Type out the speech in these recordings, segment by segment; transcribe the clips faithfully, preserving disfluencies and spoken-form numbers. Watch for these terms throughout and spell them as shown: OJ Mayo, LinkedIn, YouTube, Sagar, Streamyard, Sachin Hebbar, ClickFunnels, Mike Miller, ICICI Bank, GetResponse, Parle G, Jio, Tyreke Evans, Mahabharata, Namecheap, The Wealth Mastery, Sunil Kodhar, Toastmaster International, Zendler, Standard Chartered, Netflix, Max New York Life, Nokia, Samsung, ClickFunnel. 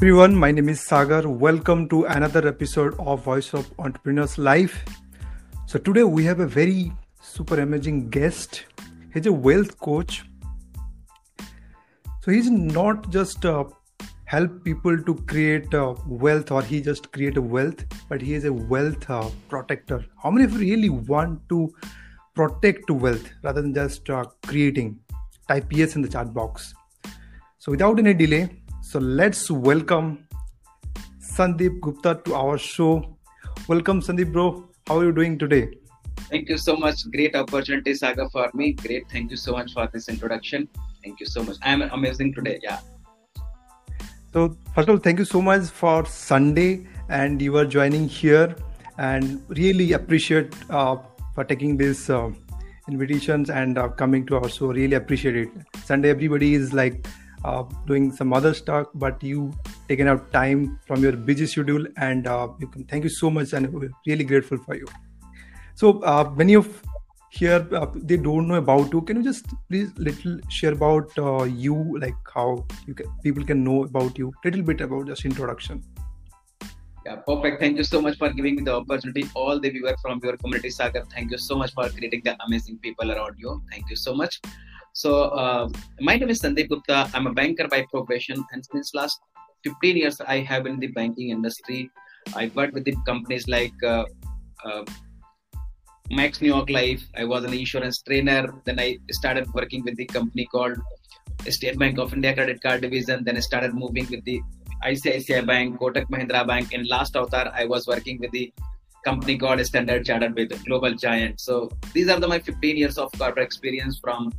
everyone, my name is Sagar. Welcome to another episode of Voice of Entrepreneurs Live. So today we have a very super amazing guest. He's a wealth coach. So he's not just uh, help people to create uh, wealth or he just create a wealth, but he is a wealth uh, protector. How many of you really want to protect wealth rather than just uh, creating? Type yes in the chat box. So without any delay, so let's welcome Sandeep Gupta to our show. Welcome, Sandeep bro. How are you doing today? Thank you so much. Great opportunity, Sagar, for me. Great. Thank you so much for this introduction. Thank you so much. I am amazing today. Yeah. So first of all, thank you so much for Sunday and you are joining here, and really appreciate uh, for taking this uh, invitations and uh, coming to our show. Really appreciate it. Sunday, everybody is like uh, doing some other stuff, but you taken out time from your busy schedule, and uh, you can, thank you so much, and we're really grateful for you. So uh, many of here uh, they don't know about you. Can you just please little share about uh, you, like how you can, people can know about you, little bit about just introduction? Yeah, perfect. Thank you so much for giving me the opportunity. All the viewers from your community, Sagar, thank you so much for creating the amazing people around you. Thank you so much. So uh, my name is Sandeep Gupta. I'm a banker by profession, and since last fifteen years I have been in the banking industry. I worked with the companies like uh, uh, Max New York Life. I was an insurance trainer. Then I started working with the company called State Bank of India Credit Card Division. Then I started moving with the I C I C I Bank, Kotak Mahindra Bank. In last avatar, I was working with the company called Standard Chartered with a global giant. So these are the, my fifteen years of corporate experience from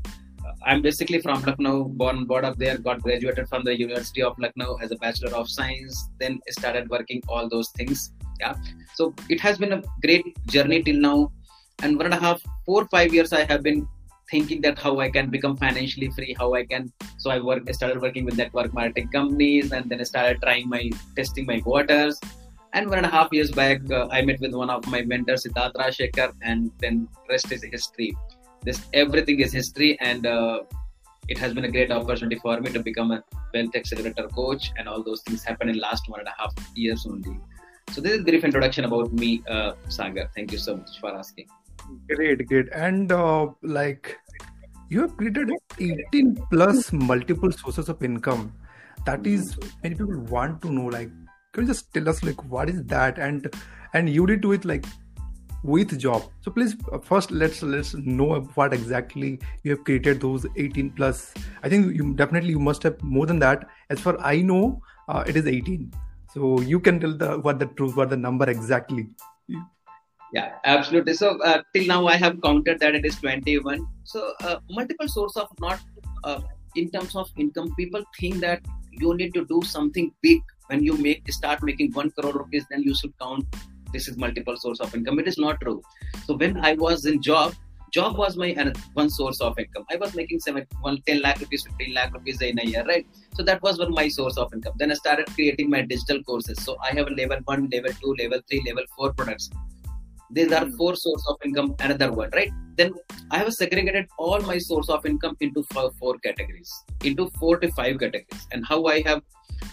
I'm basically from Lucknow, born brought up there, got graduated from the University of Lucknow as a Bachelor of Science, then started working all those things. Yeah. So it has been a great journey till now. And one and a half, four, five years I have been thinking that how I can become financially free, how I can. So I worked, I started working with network marketing companies, and then I started trying my, testing my waters. And one and a half years back, uh, I met with one of my mentors, Siddhartha Shekhar, and then rest is history. This everything is history, and uh, it has been a great opportunity for me to become a Wealth Accelerator coach, and all those things happened in last one and a half years only. So this is a brief introduction about me, uh, Sagar. Thank you so much for asking. Great, great. And uh, like you have created eighteen plus multiple sources of income. That is, many people want to know, like, can you just tell us like what is that? And and you did do it like with job. So please uh, first let's let's know what exactly you have created those eighteen plus. I think you definitely you must have more than that. As far I know, uh, it is eighteen. So you can tell the what the truth, what the number exactly. Yeah, absolutely. So uh, till now I have counted that it is twenty-one. So uh, multiple source of not uh, in terms of income, people think that you need to do something big. When you make start making one crore rupees, then you should count this is multiple source of income. It is not true. So when I was in job, job was my one source of income. I was making seven, one, ten lakh rupees, fifteen lakh rupees in a year, right? So that was one my source of income. Then I started creating my digital courses. So I have a level one, level two, level three, level four products. These are four sources of income, another one, right? Then I have segregated all my source of income into four, four categories, into four to five categories. And how I have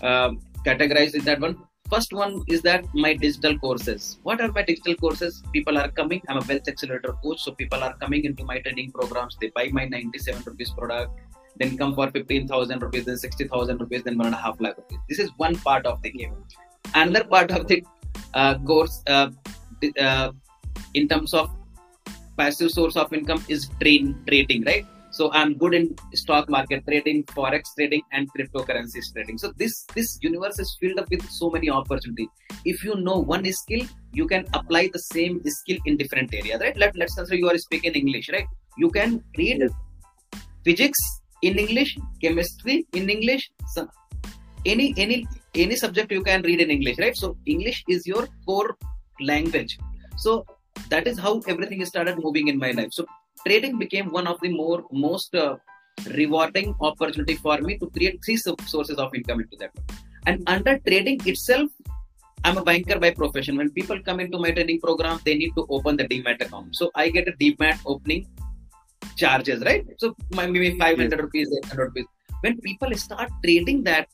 uh, categorized is that one. First one is that my digital courses. What are my digital courses? People are coming. I'm a Wealth Accelerator coach. So people are coming into my training programs. They buy my ninety-seven rupees product, then come for fifteen thousand rupees, then sixty thousand rupees, then one and a half lakh rupees. This is one part of the game. Another part of the uh, course uh, uh, in terms of passive source of income is train, trading, right? So I'm good in stock market trading, forex trading, and cryptocurrencies trading. So this this universe is filled up with so many opportunities. If you know one skill, you can apply the same skill in different areas, right? Let, let's say you are speaking English, right? You can read physics in English, chemistry in English, so any any any subject you can read in English, right? So English is your core language. So that is how everything started moving in my life. So trading became one of the more most uh, rewarding opportunity for me to create three sources of income into that. And under trading itself, I'm a banker by profession. When people come into my trading program, they need to open the Demat account. So I get a Demat opening charges, right? So maybe five hundred rupees, eight hundred rupees. When people start trading that,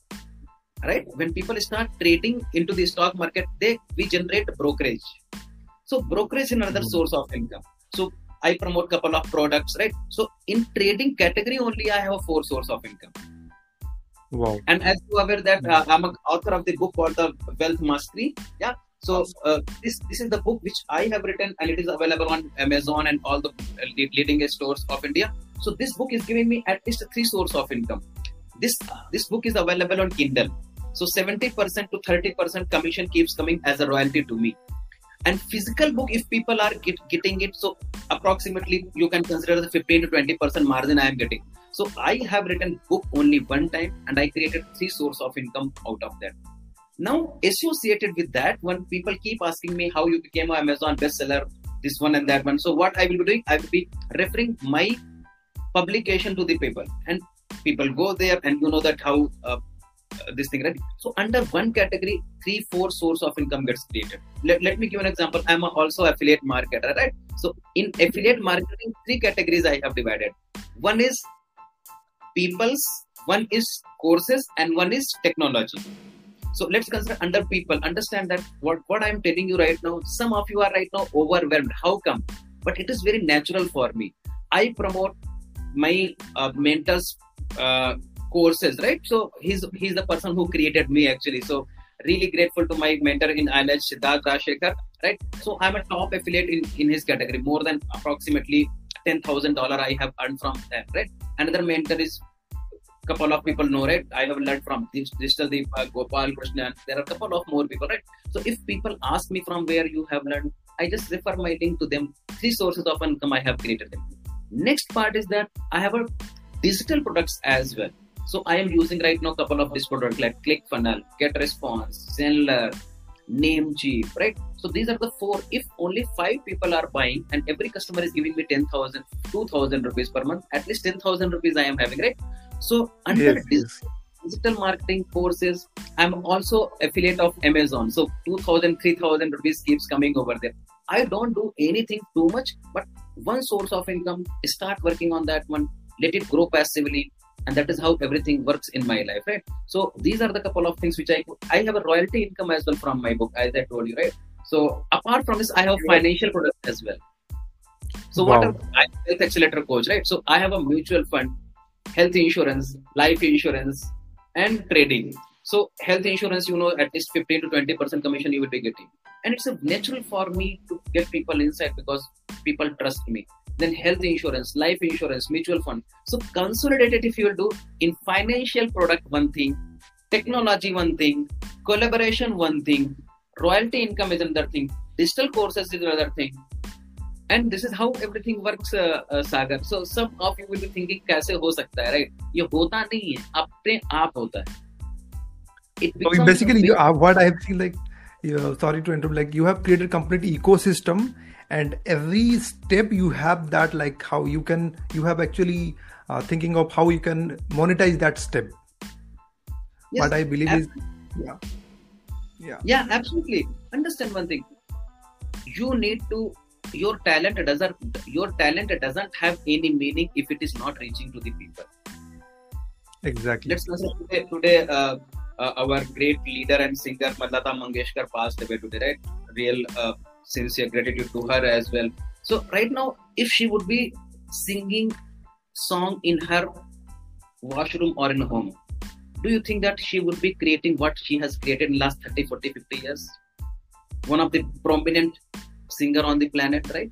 right? When people start trading into the stock market, they we generate brokerage. So brokerage is another mm-hmm. source of income. So I promote couple of products, right? So in trading category only, I have a four source of income. Wow. And as you are aware that uh, I'm an author of the book called The Wealth Mastery. Yeah. So uh, this this is the book which I have written, and it is available on Amazon and all the leading edge stores of India. So this book is giving me at least three sources of income. This this book is available on Kindle. So seventy percent to thirty percent commission keeps coming as a royalty to me. And physical book, if people are get, getting it, so approximately you can consider the fifteen to twenty percent margin I am getting. So I have written book only one time, and I created three sources of income out of that. Now associated with that, when people keep asking me how you became an Amazon bestseller, this one and that one. So what I will be doing, I will be referring my publication to the people, and people go there, and you know that how uh, this thing, right? So under one category, three, four source of income gets created. Let, let me give an example. I'm also affiliate marketer, right? So in affiliate marketing, three categories I have divided. One is people's, one is courses, and one is technology. So let's consider under people. Understand that what, what I'm telling you right now, some of you are right now overwhelmed. How come? But it is very natural for me. I promote my uh, mentor's uh, courses, right? So he's he's the person who created me actually. So really grateful to my mentor in I L H, Siddhartha Shekhar, right? So I'm a top affiliate in, in his category. More than approximately ten thousand dollars I have earned from that, right? Another mentor is couple of people know, right? I have learned from this, Vishwadeep Gopal Krishna. There are a couple of more people, right? So if people ask me from where you have learned, I just refer my link to them. Three sources of income I have created them. Next part is that I have a digital products as well. So I am using right now a couple of these products like ClickFunnel, GetResponse, Zendler, Namecheap, right? So these are the four. If only five people are buying and every customer is giving me ten thousand, two thousand rupees per month, at least ten thousand rupees I am having, right? So under yes, yes. digital marketing courses, I'm also affiliate of Amazon. So two thousand, three thousand rupees keeps coming over there. I don't do anything too much, but one source of income, start working on that one, let it grow passively. And that is how everything works in my life, right? So these are the couple of things which I, I have a royalty income as well from my book, as I told you, right? So apart from this, I have financial products as well. So wow. what are, I'm a health accelerator coach, right? So I have a mutual fund, health insurance, life insurance, and trading. So health insurance, you know, at least fifteen to twenty percent commission you will be getting. And it's a natural for me to get people inside because people trust me. Then health insurance, life insurance, mutual fund. So consolidate it if you will do in financial product one thing, technology one thing, collaboration one thing, royalty income is another thing, digital courses is another thing. And this is how everything works, uh, uh, Sagar. So some of you will be thinking, kaise ho sakta hai, right? Ye hota nahi hai, apne aap hota hai. It so basically, you are, what I have seen, like, you know, sorry to interrupt, like you have created a complete ecosystem, and every step you have that, like how you can, you have actually uh, thinking of how you can monetize that step. Yes, what I believe absolutely. is, yeah, yeah, yeah, absolutely. Understand one thing: you need to. Your talent doesn't. Your talent doesn't have any meaning if it is not reaching to the people. Exactly. Let's listen today. today uh, uh, our great leader and singer, Lata Mangeshkar, passed away today. Right? Real uh, sincere gratitude to her as well. So right now, if she would be singing song in her washroom or in home, do you think that she would be creating what she has created in last thirty, forty, fifty years? One of the prominent singer on the planet, right?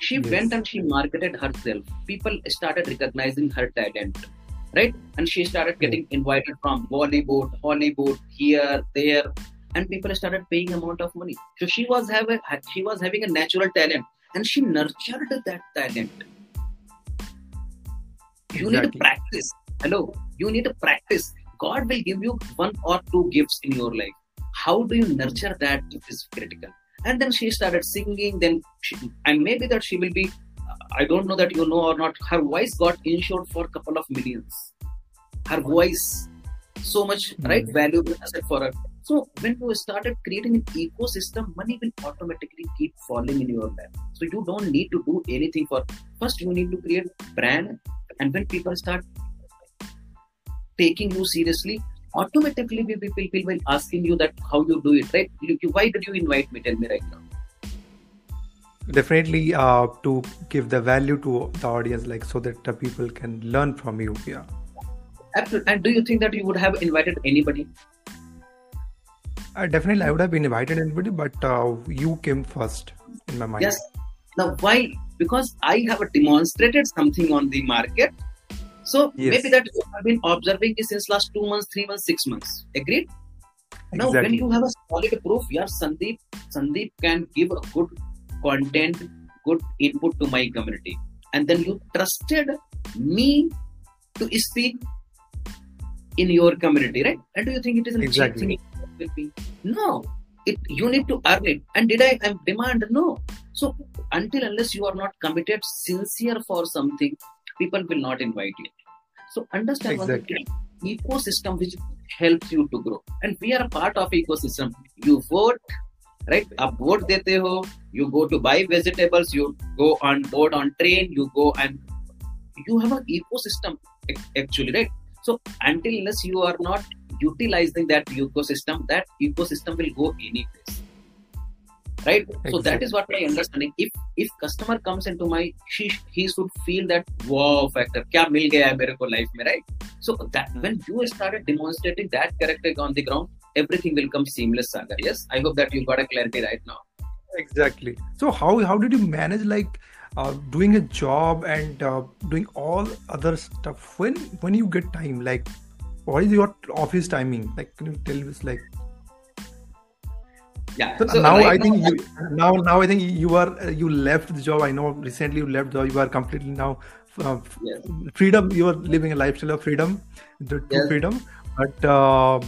She yes. went and she marketed herself. People started recognizing her talent, right? And she started getting invited from Bollywood, Hollywood, here, there, and people started paying amount of money. So she was having she was having a natural talent, and she nurtured that talent. You exactly. need to practice. Hello, you need to practice. God will give you one or two gifts in your life. How do you nurture that? It is critical. And then she started singing, then she, and maybe that she will be, I don't know that you know or not, her voice got insured for a couple of millions. Her voice, so much, mm-hmm. right, valuable asset for her. So when you started creating an ecosystem, money will automatically keep falling in your lap. So you don't need to do anything for, first you need to create brand, and when people start taking you seriously, automatically people will asking you that how you do it, right? Why did you invite me? Tell me right now. Definitely uh, to give the value to the audience, like so that the people can learn from you. Yeah. Absolutely. And do you think that you would have invited anybody? Uh, definitely, I would have invited anybody, but uh, you came first in my mind. Yes. Now, why? Because I have demonstrated something on the market. So yes. Maybe that you have been observing this since last two months, three months, six months. Agreed? Exactly. Now, when you have a solid proof, yeah, Sandeep, Sandeep can give a good content, good input to my community. And then you trusted me to speak in your community, right? And do you think it is an exactly. cheap thing? No. It, you need to earn it. And did I, I demand? No. So until unless you are not committed, sincere for something, people will not invite you. So understand exactly. one ecosystem which helps you to grow. And we are a part of ecosystem. You vote, right? Aap vote dete ho. You go to buy vegetables. You go on board on train. You go and you have an ecosystem actually, right? So until unless you are not utilizing that ecosystem, that ecosystem will go any place, right? Exactly. So that is what my understanding. If if customer comes into my, she he should feel that wow factor. Kya mil gaya hai mere ko life mein, right? So that when you started demonstrating that character on the ground, everything will come seamless, Sagar. Yes, I hope that you got a clarity right now. Exactly. So how how did you manage like? Uh, doing a job and uh, doing all other stuff when when you get time, like what is your office timing, like can you tell us? Like yeah so so now right I now, think you, now now I think you are uh, you left the job. I know recently you left the job. You are completely now uh, yes. freedom. You are living a lifestyle of freedom, the true yes. freedom. But uh,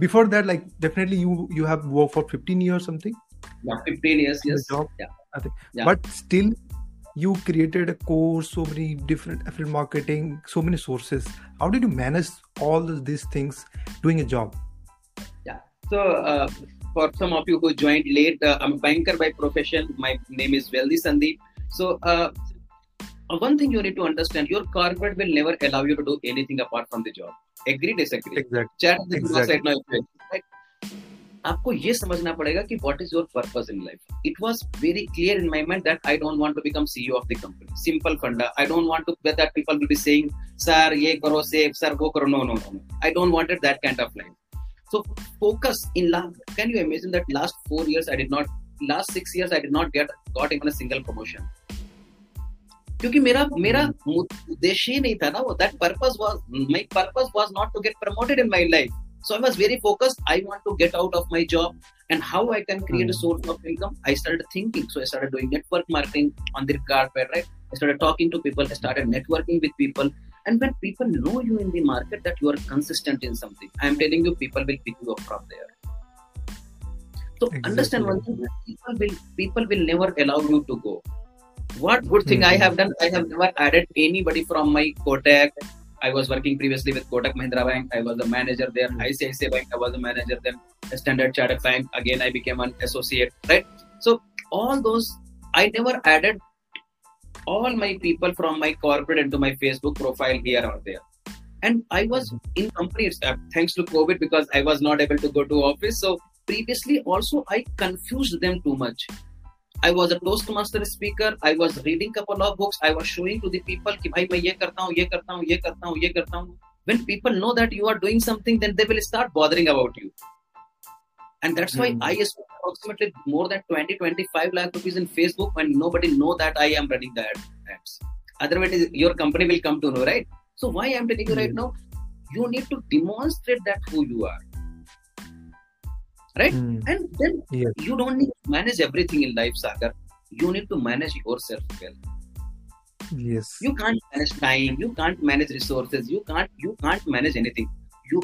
before that, like definitely you you have worked for fifteen years something. Yeah, fifteen years yes job, yeah. I think. Yeah. But still you created a course, so many different affiliate marketing, so many sources. How did you manage all of these things doing a job? Yeah. So uh, for some of you who joined late, uh, I'm a banker by profession. My name is Wealthy Sandeep. So uh, one thing you need to understand, your corporate will never allow you to do anything apart from the job. Agree, disagree? Exactly. Chat the exactly. right now. Right? आपको ये समझना पड़ेगा कि what is your purpose in life. It was very clear in my mind that I don't want to become C E O of the company. Simple funda. I don't want to that people will be saying, sir, ये करो save, sir, वो करो. No, no, no. I don't wanted that kind of life. So focus in love. Can you imagine that last four years I did not, last six years I did not get got even a single promotion. क्योंकि मेरा मेरा उद्देश्य ही नहीं था ना वो. That purpose was my purpose was not to get promoted in my life. So I was very focused. I want to get out of my job and how I can create a source of income. I started thinking. So I started doing network marketing on the carpet, right? I started talking to people. I started networking with people. And when people know you in the market that you are consistent in something, I'm telling you, people will pick you up from there. So exactly. understand one thing, people will, people will never allow you to go. What good thing mm-hmm. I have done, I have never added anybody from my Kotak. I was working previously with Kotak Mahindra Bank. I was the manager there. I C I C I Bank, I was the manager there. Standard Chartered Bank, again I became an associate, right? So all those, I never added all my people from my corporate into my Facebook profile here or there. And I was in companies, uh, thanks to COVID, because I was not able to go to office. So previously also I confused them too much. I was a Toastmaster speaker. I was reading couple of books. I was showing to the people ki bhai main ye karta hu, ye karta hu, ye karta hu, ye karta hu. When people know that you are doing something, then they will start bothering about you. And that's why mm-hmm. I spent approximately more than twenty to twenty-five lakh rupees in Facebook when nobody know that I am running the ads. Otherwise, your company will come to know, right? So why I am telling you mm-hmm. right now, you need to demonstrate that who you are. Right? Mm. And then yes. you don't need to manage everything in life, Sagar. You need to manage yourself well. Yes. You can't manage time. You can't manage resources. You can't. You can't manage anything. You.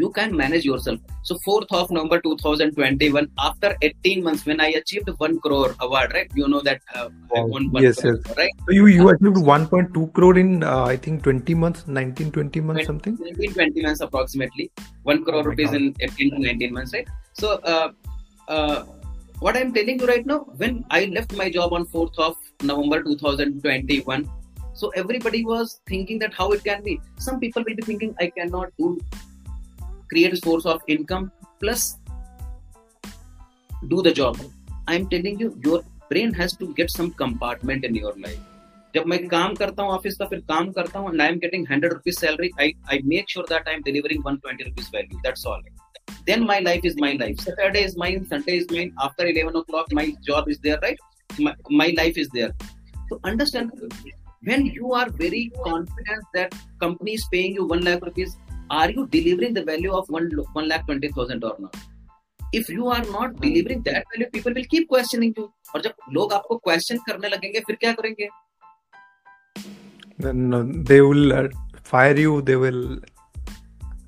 You can manage yourself. So fourth of November twenty twenty-one, after eighteen months, when I achieved one crore award, right? You know that uh, oh, I won one yes, crore, yes. right? So you, you uh, achieved one point two crore in, uh, I think, twenty months, nineteen, twenty months, twenty, something? nineteen, twenty months approximately. one crore oh rupees in eighteen to nineteen months, right? So uh, uh, what I'm telling you right now, when I left my job on fourth of November twenty twenty-one, so everybody was thinking that how it can be. Some people will be thinking, I cannot do create a source of income, plus do the job. I'm telling you, your brain has to get some compartment in your life. Jab main kaam karta hoon office ka, phir kaam karta hoon, and I am getting one hundred rupees salary, I I make sure that I am delivering one hundred twenty rupees value. That's all. Then my life is my life. Saturday is mine, Sunday is mine. After eleven o'clock, my job is there, right? My, my life is there. So understand, when you are very confident that company is paying you one lakh rupees, are you delivering the value of one lakh twenty thousand or not? If you are not delivering that value, people will keep questioning you. And when people will question you, then what will they do? No, they will uh, fire you, they will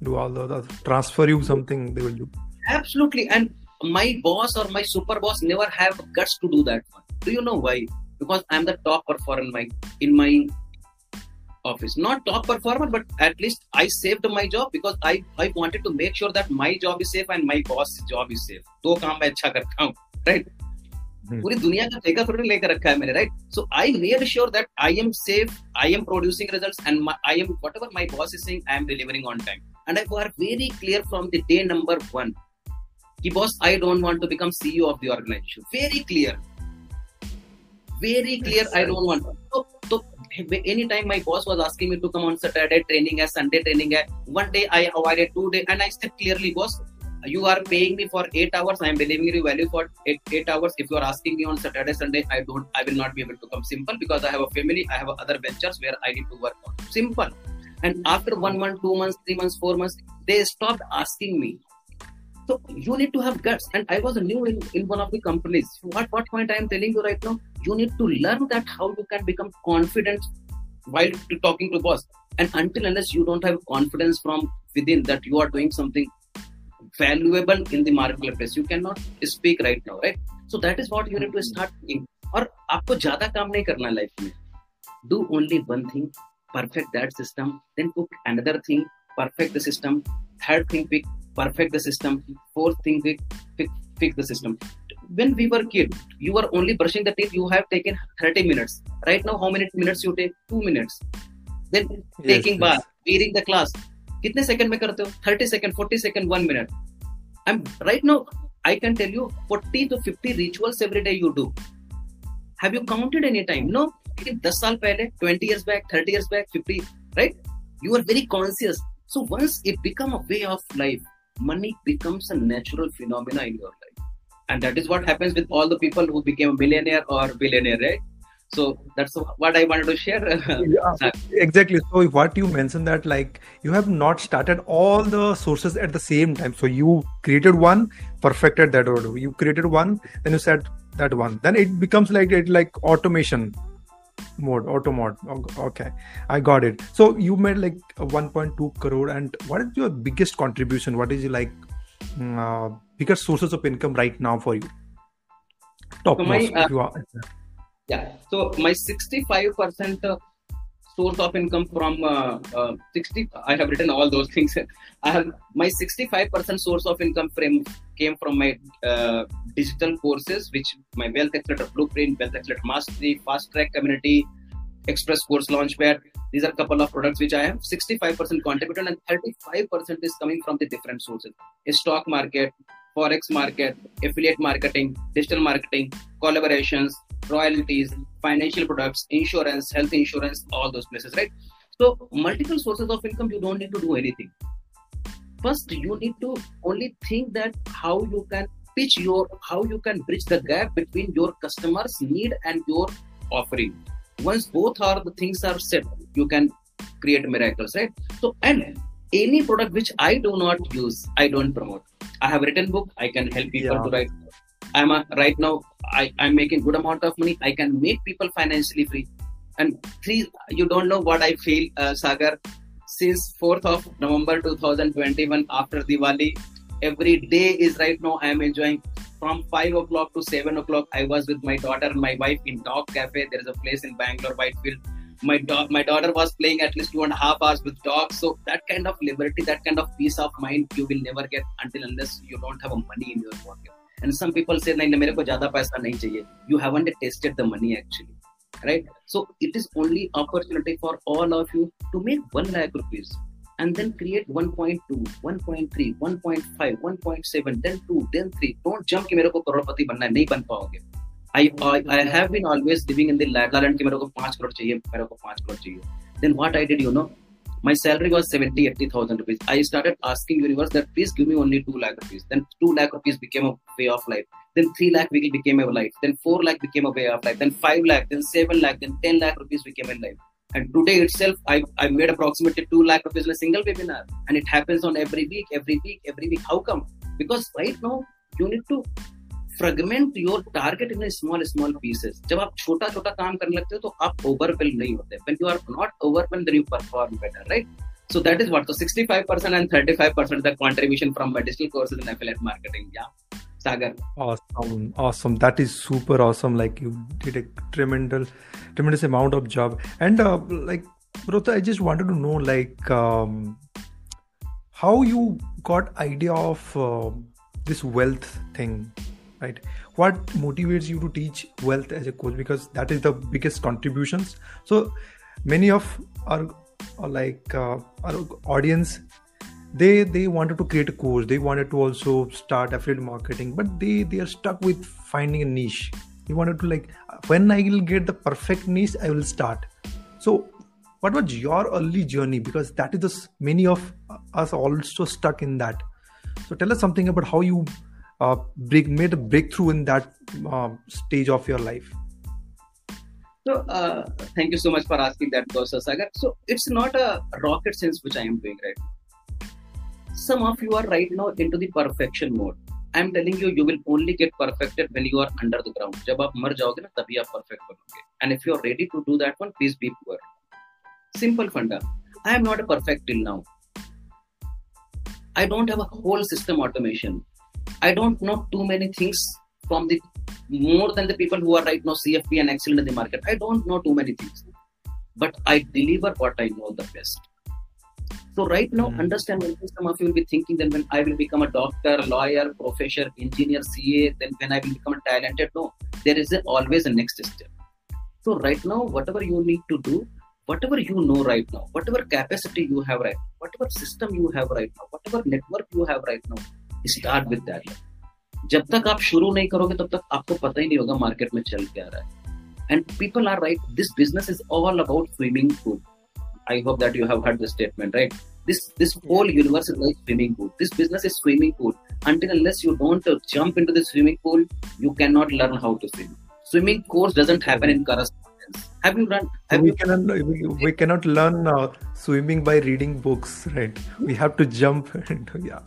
do all the others, transfer you something, they will do. Absolutely. And my boss or my super boss never have guts to do that one. Do you know why? Because I am the top performer in my, in my office. Not top performer, but at least I saved my job because I, I wanted to make sure that my job is safe and my boss's job is safe. Do kaam main acha karta hoon, right? Puri duniya ka theka thode lekar rakha hai maine, right? So I made sure that I am safe, I am producing results, and my, I am whatever my boss is saying, I am delivering on time. And I were very clear from the day number one. Ki boss, I don't want to become C E O of the organization. Very clear. Very clear, I don't want to. So, so anytime my boss was asking me to come on Saturday training hai, Sunday training hai, one day I avoided two days, and I said clearly, boss, you are paying me for eight hours. I am delivering you value for eight, eight hours. If you are asking me on Saturday, Sunday, I don't, I will not be able to come. Simple, because I have a family, I have other ventures where I need to work on. Simple. And after one month, two months, three months, four months, they stopped asking me. So you need to have guts. And I was new in, in one of the companies. What, what point I am telling you right now, you need to learn that how you can become confident while to talking to boss. And until unless you don't have confidence from within that you are doing something valuable in the marketplace, you cannot speak right now, right? So that is what you need to start doing. Aur aapko zyada kaam nahi karna life mein. Do only one thing, perfect that system, then cook another thing, perfect the system, third thing pick, perfect the system, fourth thing, fix, fix, fix the system. When we were kids, you were only brushing the teeth, you have taken thirty minutes. Right now, how many minutes you take? two minutes. Then yes, taking yes. bath, reading the class. Kitne second mein karte ho? thirty second, forty second, one minute. I'm, right now, I can tell you forty to fifty rituals every day you do. Have you counted any time? No. ten saal pehle, twenty years back, thirty years back, fifty, right? You are very conscious. So once it becomes a way of life, money becomes a natural phenomena in your life. And that is what happens with all the people who became a millionaire or billionaire, right? So that's what I wanted to share. Yeah, exactly. So what you mentioned that like you have not started all the sources at the same time. So you created one, perfected that order. You created one, then you said that one. Then it becomes like it like automation mode, auto mode. Okay, I got it. So you made like one point two crore, and what is your biggest contribution? What is your like uh, bigger sources of income right now for you? Top so most, my, uh, if you are. Yeah. So my sixty-five percent uh, source of income from uh, uh, sixty. I have written all those things. I have my sixty-five percent source of income frame came from my uh, digital courses, which my Wealth Accelerator Blueprint, Wealth Accelerator Mastery, Fast Track Community, Express Course Launchpad. These are a couple of products which I have sixty-five percent contributed, and thirty-five percent is coming from the different sources: a stock market, forex market, affiliate marketing, digital marketing, collaborations, royalties, financial products, insurance, health insurance, all those places, right? So multiple sources of income, you don't need to do anything. First, you need to only think that how you can pitch your, how you can bridge the gap between your customers' need and your offering. Once both are the things are set, you can create miracles, right? So, and any product which I do not use, I don't promote. I have written book. I can help people yeah. to write. I'm a, right now, I, I'm making good amount of money. I can make people financially free. And three, you don't know what I feel, uh, Sagar. Since fourth of November two thousand twenty-one, after Diwali, every day is right now I am enjoying. From five o'clock to seven o'clock, I was with my daughter and my wife in dog cafe. There is a place in Bangalore, Whitefield. My, do- my daughter was playing at least two and a half hours with dogs. So that kind of liberty, that kind of peace of mind, you will never get until unless you don't have a money in your pocket. And some people say, nahin, mere ko jyada paisa nahi chahiye. You haven't tasted the money actually, right? So it is only opportunity for all of you to make one lakh rupees. and then create one point two, one point three, one point five, one point seven, then two, then three. Don't jump कि मेरे को करोड़पति बनना है, नहीं बन पाओगे. I, I I have been always living in the land कि मेरे को five crore चाहिए, मेरे को five crore चाहिए. Then what I did, you know, my salary was seventy, eighty thousand rupees. I started asking universe that please give me only two lakh rupees. Then two lakh rupees became a way of life. Then three lakh weekly became a life. Then four lakh became a way of life. Then five lakh, then seven lakh, then ten lakh rupees became a life. And today itself, I I made approximately two lakh rupees in a single webinar. And it happens on every week, every week, every week. How come? Because right now, you need to fragment your target in a small, small pieces. When you start doing small, small work, you are not overwhelmed. When you are not overwhelmed, then you perform better, right? So that is what. So sixty-five percent and thirty-five percent the contribution from my digital courses in affiliate marketing. Yeah. Sagar. Awesome. Awesome. That is super awesome. Like you did a tremendous, tremendous amount of job. And uh, like, Rota, I just wanted to know, like, um, how you got idea of uh, this wealth thing, right? What motivates you to teach wealth as a coach? Because that is the biggest contributions. So many of our, our like uh, our audience, They they wanted to create a course. They wanted to also start affiliate marketing, but they, they are stuck with finding a niche. They wanted to like, when I will get the perfect niche, I will start. So what was your early journey? Because that is the, many of us also stuck in that. So tell us something about how you uh, break, made a breakthrough in that uh, stage of your life. So uh, thank you so much for asking that, Professor Sagar. So it's not a rocket science which I am doing right now. Some of you are right now into the perfection mode. I am telling you, you will only get perfected when you are under the ground. जब आप मर जाओगे ना तभी आप perfect बनोगे. And if you are ready to do that one, please be poor. Simple funda. I am not a perfect till now. I don't have a whole system automation. I don't know too many things from the more than the people who are right now C F P and excellent in the market. I don't know too many things, but I deliver what I know the best. So right now, mm-hmm. understand when some of you will be thinking that when I will become a doctor, lawyer, professor, engineer, C A, then when I will become a talented, no, there is a, always a next step. So right now, whatever you need to do, whatever you know right now, whatever capacity you have right now, whatever system you have right now, whatever network you have right now, start with that. जब तक आप शुरू नहीं करोगे तब तक आपको पता ही नहीं होगा मार्केट में चल क्या रहा है. And people are right. This business is all about swimming pool. I hope that you have heard this statement, right? This this whole universe is like swimming pool. This business is swimming pool. Until unless you don't jump into the swimming pool, you cannot learn how to swim. Swimming course doesn't happen in correspondence. Have you run? Have we, you cannot, we, we cannot learn uh, swimming by reading books, right? We have to jump into, yeah.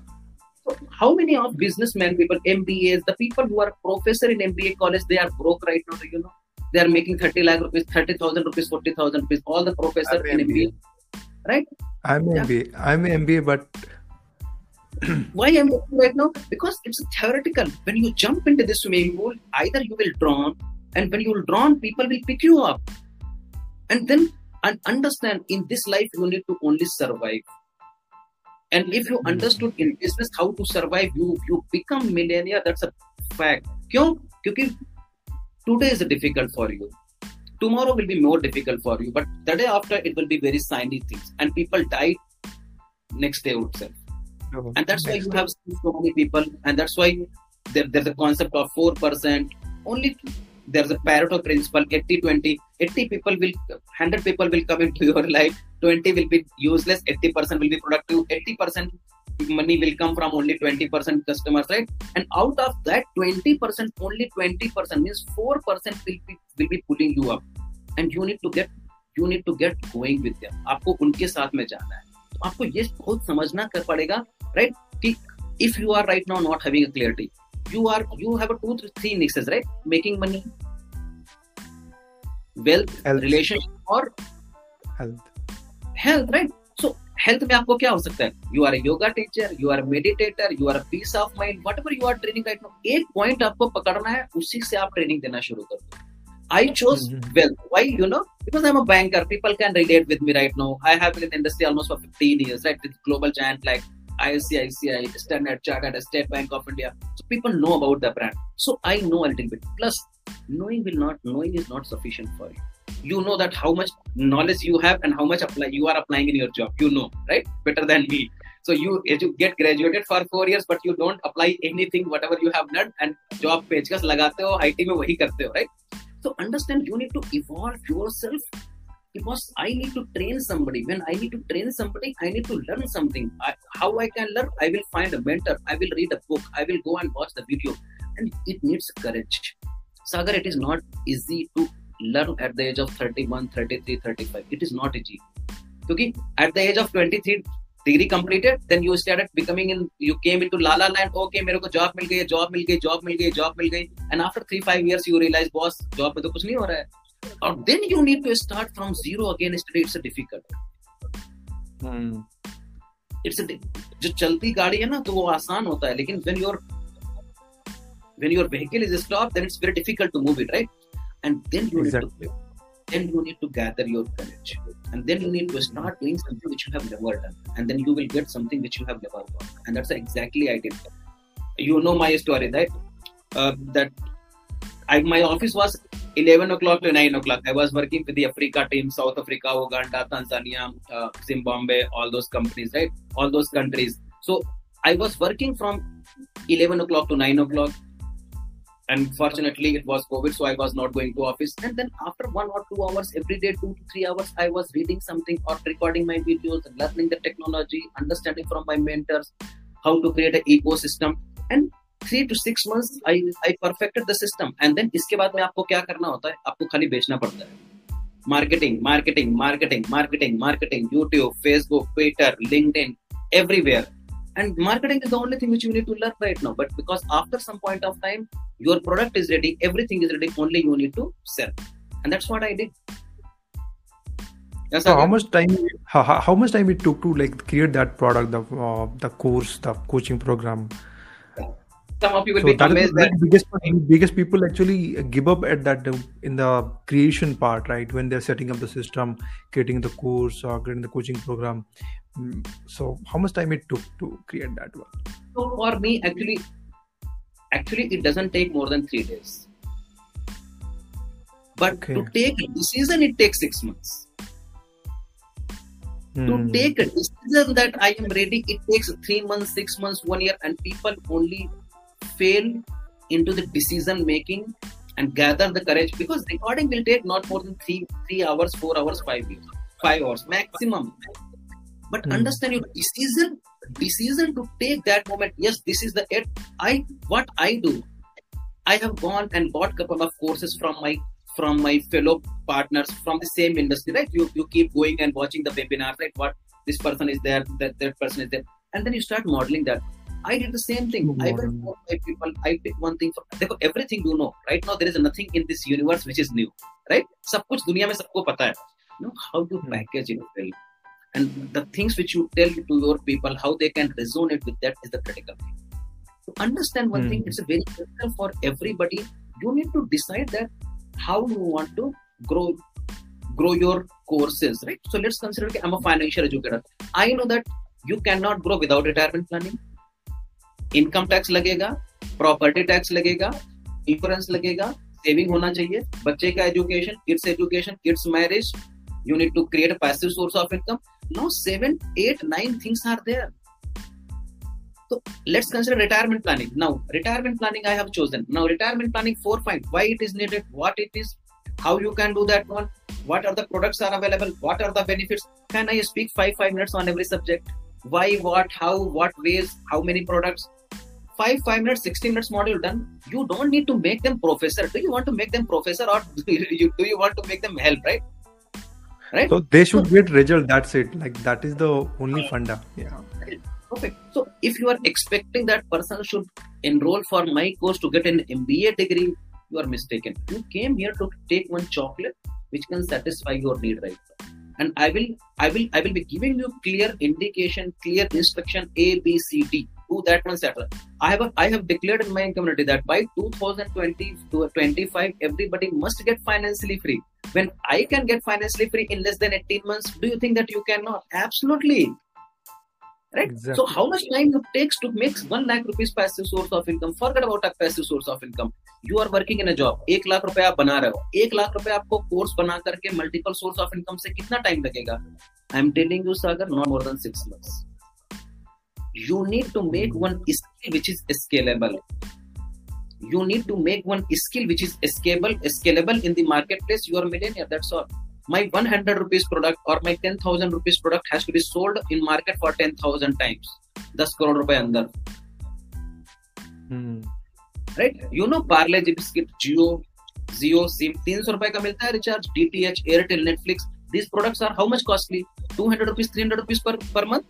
So how many of businessmen, people, M B As, the people who are professor in M B A college, they are broke right now, do you know? They are making thirty lakh rupees, thirty thousand rupees, forty thousand rupees. All the professors in M B A. Right? I'm yeah. M B A. I'm M B A, but... Why M B A right now? Because it's theoretical. When you jump into this swimming pool, either you will drown, and when you will drown, people will pick you up. And then and understand, in this life, you need to only survive. And if you understood in business how to survive, you, you become millionaire. That's a fact. Why? Because today is difficult for you. Tomorrow will be more difficult for you. But the day after, it will be very shiny things. And people die next day itself. Oh, and that's why you day. have so many people. And that's why there, there's a concept of four percent. Only there's a Pareto principle, eighty twenty. eighty people will, one hundred people will come into your life. twenty will be useless. eighty percent will be productive. eighty percent money will come from only twenty percent customers, right? And out of that twenty percent, only twenty percent means four percent will be will be pulling you up, and you need to get you need to get going with them. आपको उनके साथ में जाना है. तो आपको ये बहुत समझना कर पड़ेगा, right? कि if you are right now not having a clarity, you are you have a two three nexus, right? Making money, wealth, health. Relationship, or health, health, right? Health में आपको क्या हो सकता है? You are a yoga teacher, you are a meditator, you are a peace of mind, whatever you are training right now. एक point आपको पकड़ना है, उसी से आप training देना शुरू कर दो. I chose wealth. Why? You know, because I'm a banker. People can relate with me right now. I have been in the industry almost for fifteen years, right? With global giant like I C I C I, Standard Chartered, State Bank of India. So people know about the brand. So I know a little bit. Plus, knowing will not knowing is not sufficient for you. you know that how much knowledge you have and how much apply you are applying in your job, you know, right? Better than me. So you, you get graduated for four years, but you don't apply anything, whatever you have learned, and job पेचकस लगाते हो, I T में वही करते हो, right? So understand, you need to evolve yourself, because I need to train somebody. When I need to train somebody, I need to learn something. I, how I can learn? I will find a mentor. I will read a book. I will go and watch the video. And it needs courage. Sagar, it is not easy to learn at the age of thirty-one, thirty-three, thirty-five. It is not easy. Because at the age of twenty-three, degree completed, then you started becoming in, you came into la la land, okay, मेरे को job मिल गई, job मिल गई, job मिल गई, job मिल गई, and after three five years you realize, boss, job पे तो कुछ नहीं हो रहा है, or then you need to start from zero again. Today it's difficult. Hmm. It's a जो चलती गाड़ी है ना तो वो आसान होता है, लेकिन when your when your vehicle is stopped, then it's very difficult to move it, right? And then you exactly. need to then you need to gather your courage, and then you need to start doing something which you have never done, and then you will get something which you have never done. And that's exactly I did. You know my story, right? Uh, that I, my office was eleven o'clock to nine o'clock. I was working with the Africa team, South Africa, Uganda, Tanzania, uh, Zimbabwe, all those companies, right? All those countries. So I was working from eleven o'clock to nine o'clock. And fortunately, it was COVID, so I was not going to office. And then after one or two hours, every day, two to three hours, I was reading something or recording my videos, learning the technology, understanding from my mentors, how to create an ecosystem. And three to six months, I, I perfected the system. And then, इसके बाद में आपको क्या करना होता है? आपको खाली बेचना पड़ता है. Marketing, marketing, marketing, marketing, marketing, YouTube, Facebook, Twitter, LinkedIn, everywhere. And marketing is the only thing which you need to learn right now. But because after some point of time, your product is ready, everything is ready, only you need to sell. And that's what I did. Yes, so how much time? How, how much time it took to like create that product, the uh, the course, the coaching program? Some of you will so be that amazed. That biggest, biggest people actually give up at that in the creation part, right? When they're setting up the system, creating the course or creating the coaching program. So how much time it took to create that one? So for me, actually, actually it doesn't take more than three days. But okay. to take a decision, it takes six months. Hmm. To take a decision that I am ready, it takes three months, six months, one year, and people only fail into the decision making and gather the courage, because recording will take not more than three, three hours, four hours, five years, five hours maximum. But mm. understand, your decision, decision to take that moment. Yes, this is the it. I what I do. I have gone and bought a couple of courses from my from my fellow partners from the same industry. Right? You you keep going and watching the webinars. Right? What this person is there, that that person is there, and then you start modeling that. I did the same thing. Mm-hmm. I went for my people. I did one thing. For, everything you know. Right now, there is nothing in this universe which is new. Right? Sab kuch duniya mein sabko pata hai. You know how to package it well. And the things which you tell to your people, how they can resonate with that is the critical thing. To understand one mm. thing, it's very critical for everybody. You need to decide that how you want to grow, grow your courses, right? So let's consider that I'm a financial educator. I know that you cannot grow without retirement planning. Income tax लगेगा, property tax लगेगा, insurance लगेगा, saving होना चाहिए, बच्चे का education, kids education, kids marriage. You need to create a passive source of income. Now seven, eight, nine things are there. So let's consider retirement planning. Now retirement planning I have chosen. Now retirement planning four, five. Why it is needed, what it is, how you can do that one, what are the products are available, what are the benefits. Can I speak five, five minutes on every subject? Why, what, how, what ways, how many products. Five, five minutes, sixteen minutes module done. You don't need to make them professor. Do you want to make them professor or do you, do you want to make them help, right? Right? So they should so, get result. That's it. Like that is the only funda. Yeah. Perfect. So if you are expecting that person should enroll for my course to get an M B A degree, you are mistaken. You came here to take one chocolate which can satisfy your need right now. And I will, I will, I will be giving you clear indication, clear instruction A, B, C, D. Do that one, et cetera. I have, I have declared in my community that by two thousand twenty to twenty-five, everybody must get financially free. When I can get financially free in less than eighteen months, do you think that you cannot? Absolutely. Right? Exactly. So how much time it takes to make one lakh rupees passive source of income? Forget about a passive source of income. You are working in a job. one lakh rupees आप बना रहे हो. one lakh rupees आपको course बना करके multiple source of income से कितना time लगेगा? I am telling you, Sagar, not more than six months. You need to make one skill which is scalable. You need to make one skill which is scalable, scalable in the marketplace. You are a millionaire. That's all. My one hundred rupees product or my ten thousand rupees product has to be sold in market for ten thousand times. ten crore rupees under. Hmm. Right? You know Parle G biscuit, Jio, Zio, SIM, three hundred rupees ka milta hai recharge, D T H, Airtel, Netflix. These products are how much costly? two hundred rupees, three hundred rupees per, per month.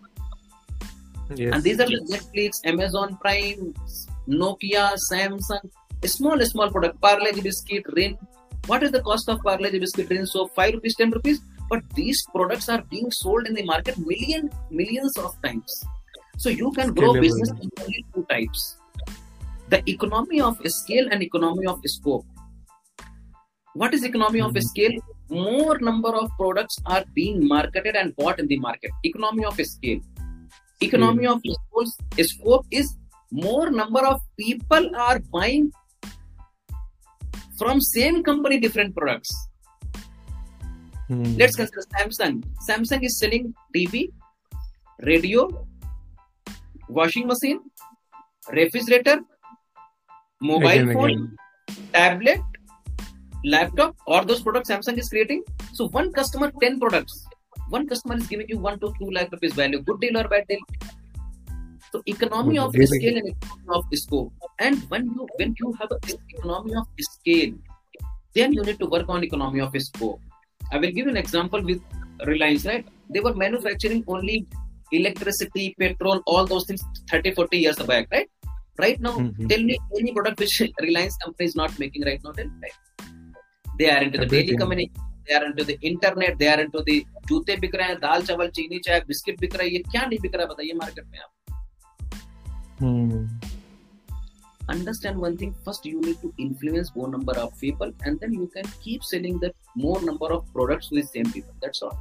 Yes. And these are yes. Netflix, Amazon Prime, Nokia, Samsung, small, small product, Parle G biscuit, Rin. What is the cost of Parle G biscuit rinse? So five rupees, ten rupees. But these products are being sold in the market million, millions of times. So you can grow scalable. Business in only two types. The economy of scale and economy of scope. What is economy mm-hmm. of scale? More number of products are being marketed and bought in the market. Economy of scale. Economy mm-hmm. of scope is more number of people are buying from same company, different products. Hmm. Let's consider Samsung. Samsung is selling T V, radio, washing machine, refrigerator, mobile again, phone, again. tablet, laptop, or those products Samsung is creating. So one customer, ten products. One customer is giving you one to two lakh rupees value. Good deal or bad deal? So economy of scale and economy of scope. And when you when you have an economy of scale, then you need to work on economy of scope. I will give you an example with Reliance, right? They were manufacturing only electricity, petrol, all those things thirty, forty years back, right? Right now, mm-hmm. tell me any product which Reliance company is not making right now, then, right? They are into the daily communication, they are into the internet, they are into the joote bik rahe hain, dal, chawal, chini, chai, biscuit bik raha hai, ye kya nahi bik raha hai, bataiye market mein aap. Hmm. Understand one thing. First, you need to influence more number of people, and then you can keep selling that more number of products to the same people. That's all.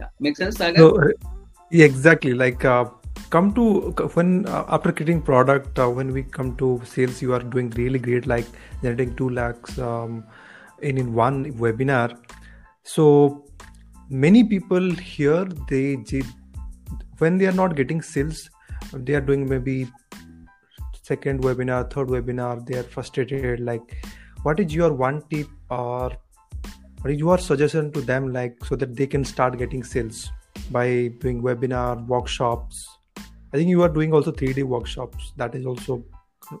Yeah, makes sense, Sagar? So, yeah, exactly. Like, uh, come to when uh, after creating product, uh, when we come to sales, you are doing really great, like generating two lakhs um, in in one webinar. So many people here they. When they are not getting sales, they are doing maybe second webinar, third webinar, they are frustrated. Like, what is your one tip or what is your suggestion to them, like, so that they can start getting sales by doing webinar, workshops? I think you are doing also three-day workshops. That is also, so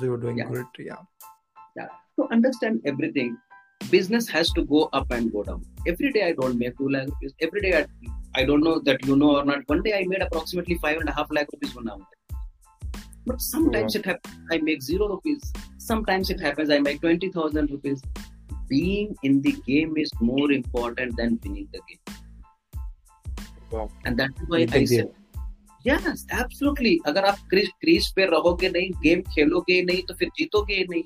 you are doing yeah. good. Yeah. Yeah. To understand everything, business has to go up and go down. Every day I don't make two languages. Every day I I don't know that you know or not. One day I made approximately five and a half lakh rupees one hour. But sometimes yeah. it happens I make zero rupees. Sometimes it happens I make twenty thousand rupees. Being in the game is more important than winning the game. Wow. And that's why I said, yes, absolutely. अगर आप crease crease पे रहोगे नहीं, game खेलोगे नहीं, तो फिर जीतोगे नहीं.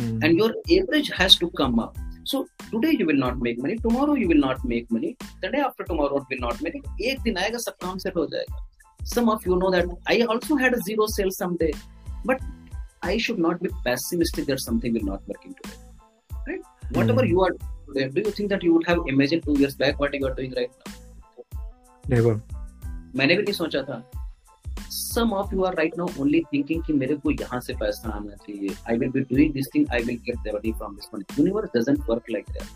Hmm. And your average has to come up. So today you will not make money, tomorrow you will not make money, the day after tomorrow it will not make money. Ek din aayega, sab kaam set ho jayega. Some of you know that I also had a zero sale someday, but I should not be pessimistic that something will not work in today. Right? Mm. Whatever you are doing, do you think that you would have imagined two years back what you are doing right now? Never. मैंने भी नहीं सोचा था. Some of you are right now only thinking कि मेरे को यहाँ से पैसा आना चाहिए. I will be doing this thing. I will get the money from this money. Universe doesn't work like that.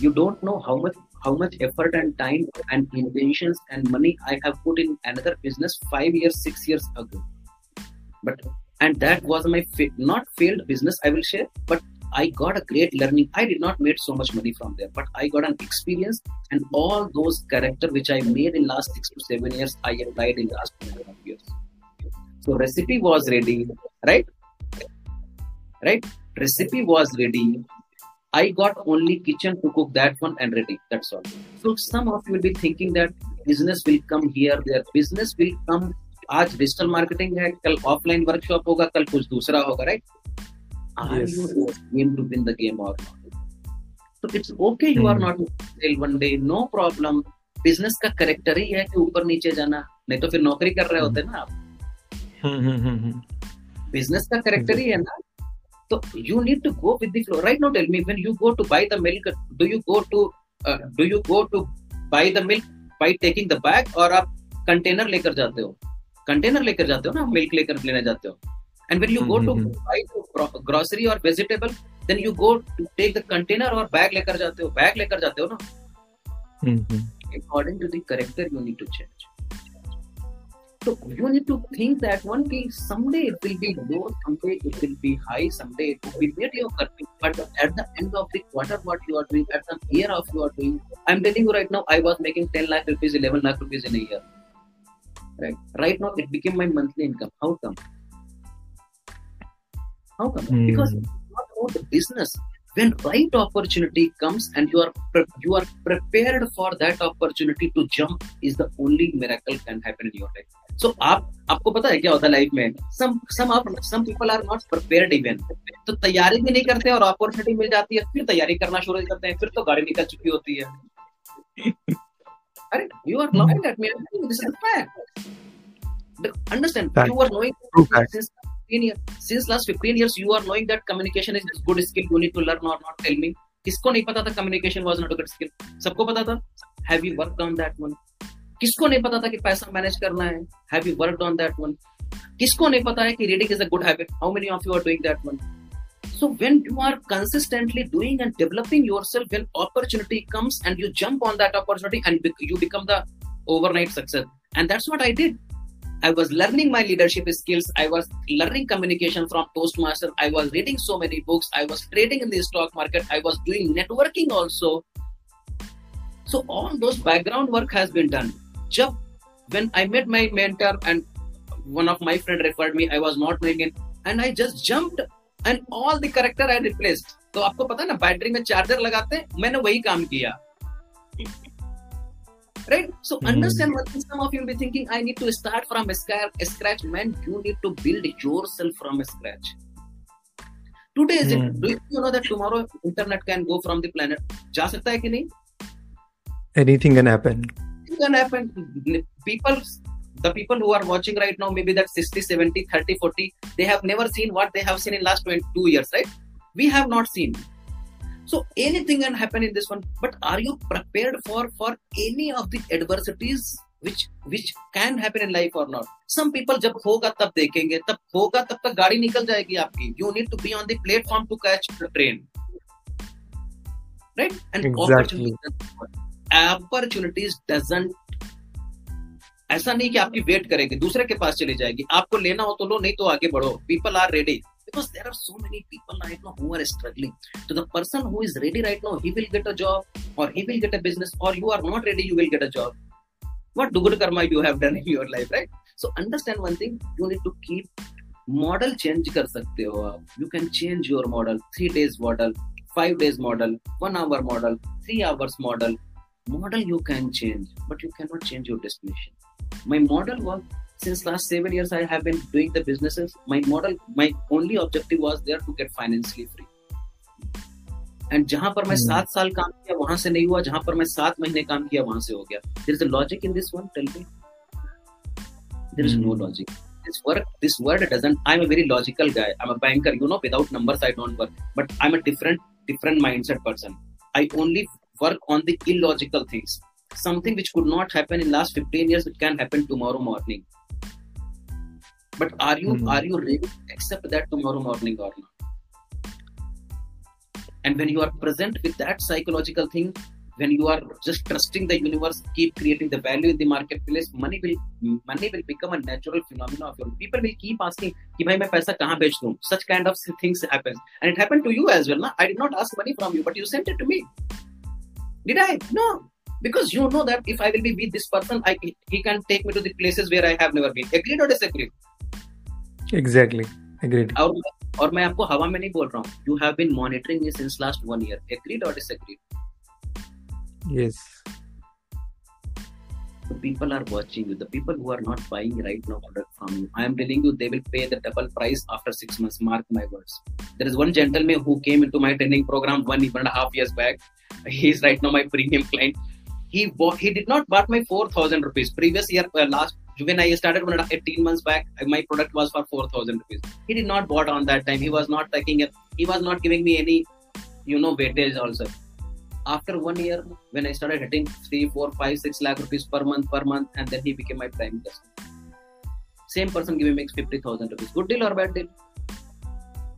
You don't know how much how much effort and time and intentions and money I have put in another business five years, six years ago. But and that was my fa- not failed business. I will share. But I got a great learning. I did not make so much money from there, but I got an experience and all those character which I made in last six to seven years, I applied in last two and a half years. So recipe was ready, right? Right? Recipe was ready. I got only kitchen to cook that one and ready. That's all. So some of you will be thinking that business will come here, there. Business will come. Aaj digital marketing hai, kal offline workshop hoga, kal kuch dusra hoga, right? Are yes. you going to win the game or not? So it's okay you mm. are not sale one day, no problem. Business का character ही है कि ऊपर नीचे जाना, नहीं तो फिर नौकरी कर रहे होते ना आप. बिजनेस का करेक्टर ही है ना. तो you need to go with the flow. Right now tell me, when you go to buy the milk, do you go to do you go to buy the milk by taking the bag, और आप container लेकर जाते हो? Container लेकर जाते हो ना, milk लेकर लेने जाते हो. And when you mm-hmm. go to buy the grocery or vegetable, then you go to take the container or bag lekar jate ho, bag lekar jate ho na. Mm-hmm. According to the character, you need to change. So you need to think that one day, someday it will be low, someday it will be high, someday it will be mediocre. But at the end of the quarter, what you are doing, at the year of you are doing, I am telling you right now, I was making ten lakh rupees, eleven lakh rupees in a year. Right, right now it became my monthly income. How come? How come? Mm. Because it's not about the business. When right opportunity comes and you are pre- you are prepared for that opportunity to jump, is the only miracle can happen in your life. So, आप आपको पता है क्या होता है life में? Some some आप some people are not prepared even. तो तैयारी भी नहीं करते और opportunity मिल जाती है, फिर तैयारी करना शुरू करते हैं, फिर तो गाड़ी निकल चुकी होती है. अरे you are laughing at me. This is a fact. Understand? Fact. You are knowing true fact. Since last fifteen years, you are knowing that communication is a good skill. You need to learn or not. Tell me. किसको नहीं पता था communication was not a good skill? सबको पता था. Have you worked on that one? किसको नहीं पता था कि पैसा मैनेज करना है? Have you worked on that one? किसको नहीं पता है कि reading is a good habit? How many of you are doing that one? So when you are consistently doing and developing yourself, when opportunity comes and you jump on that opportunity and you become the overnight success. And that's what I did. I was learning my leadership skills. I was learning communication from Toastmaster. I was reading so many books. I was trading in the stock market. I was doing networking also. So all those background work has been done. Jab, when I met my mentor and one of my friend referred me, I was not knowing it. And I just jumped and all the character I replaced. So aapko pata na, battery mein charger lagate hain, maine wahi kaam kiya. Right? So mm-hmm. understand what some of you will be thinking, I need to start from scratch. Man, you need to build yourself from scratch. Today is mm-hmm. it, do you know that tomorrow internet can go from the planet? Ja sakta hai ki nahi? Anything can happen. Anything can happen. People, the people who are watching right now, maybe that sixty, seventy, thirty, forty, they have never seen what they have seen in last twenty-two years, right? We have not seen. So anything can happen in this one, but are you prepared for, for any of the adversities which which can happen in life or not? Some people, जब होगा तब देखेंगे, तब होगा तब तक गाड़ी निकल जाएगी आपकी. You need to be on the platform to catch the train, right? And exactly. opportunities, opportunities doesn't. ऐसा नहीं कि आपकी वेट करेगी, दूसरे के पास चली जाएगी. आपको लेना हो तो लो, नहीं तो आगे बढ़ो. People are ready. Because there are so many people right now who are struggling. So the person who is ready right now, he will get a job or he will get a business, or you are not ready, you will get a job. What good karma you have done in your life, right? So understand one thing, you need to keep model change kar sakte ho aap. You can change your model, three days model, five days model, one hour model, three hours model. Model you can change, but you cannot change your destination. My model was, since last seven years, I have been doing the businesses. My model, my only objective was there to get financially free. And जहाँ पर मैं सात साल काम किया वहाँ से नहीं हुआ, जहाँ पर मैं सात महीने काम किया वहाँ से हो गया. There is a logic in this one. Tell me. There is no logic. This work, this word doesn't. I'm a very logical guy. I'm a banker. You know, without numbers I don't work. But I'm a different, different mindset person. I only work on the illogical things. Something which could not happen in last fifteen years, it can happen tomorrow morning. But are you mm-hmm. are you ready to accept that tomorrow morning or not? And when you are present with that psychological thing, when you are just trusting the universe, keep creating the value in the marketplace, money will money will become a natural phenomenon of your. People will keep asking कि भाई मैं पैसा कहाँ बेच दूँ? Such kind of things happens, and it happened to you as well, na? I did not ask money from you, but you sent it to me. Did I? No. Because you know that if I will be with this person, I he can take me to the places where I have never been. Agreed or disagreed? Exactly. Agreed. और और मैं आपको हवा में नहीं बोल रहा हूँ. You have been monitoring me since last one year. Agreed or disagreed? Yes. The people are watching you. The people who are not buying right now product from you, I am telling you, they will pay the double price after six months. Mark my words. There is one gentleman who came into my training program one, one and a half years back. He is right now my premium client. he bought, he did not bought my four thousand rupees. Previous year, uh, last when I started eighteen months back, my product was for four thousand rupees. He did not bought on that time. He was not taking it. He was not giving me any, you know, weightage also. After one year, when I started hitting three, four, five, six lakh rupees per month, per month, and then he became my prime customer. Same person giving me fifty thousand rupees. Good deal or bad deal?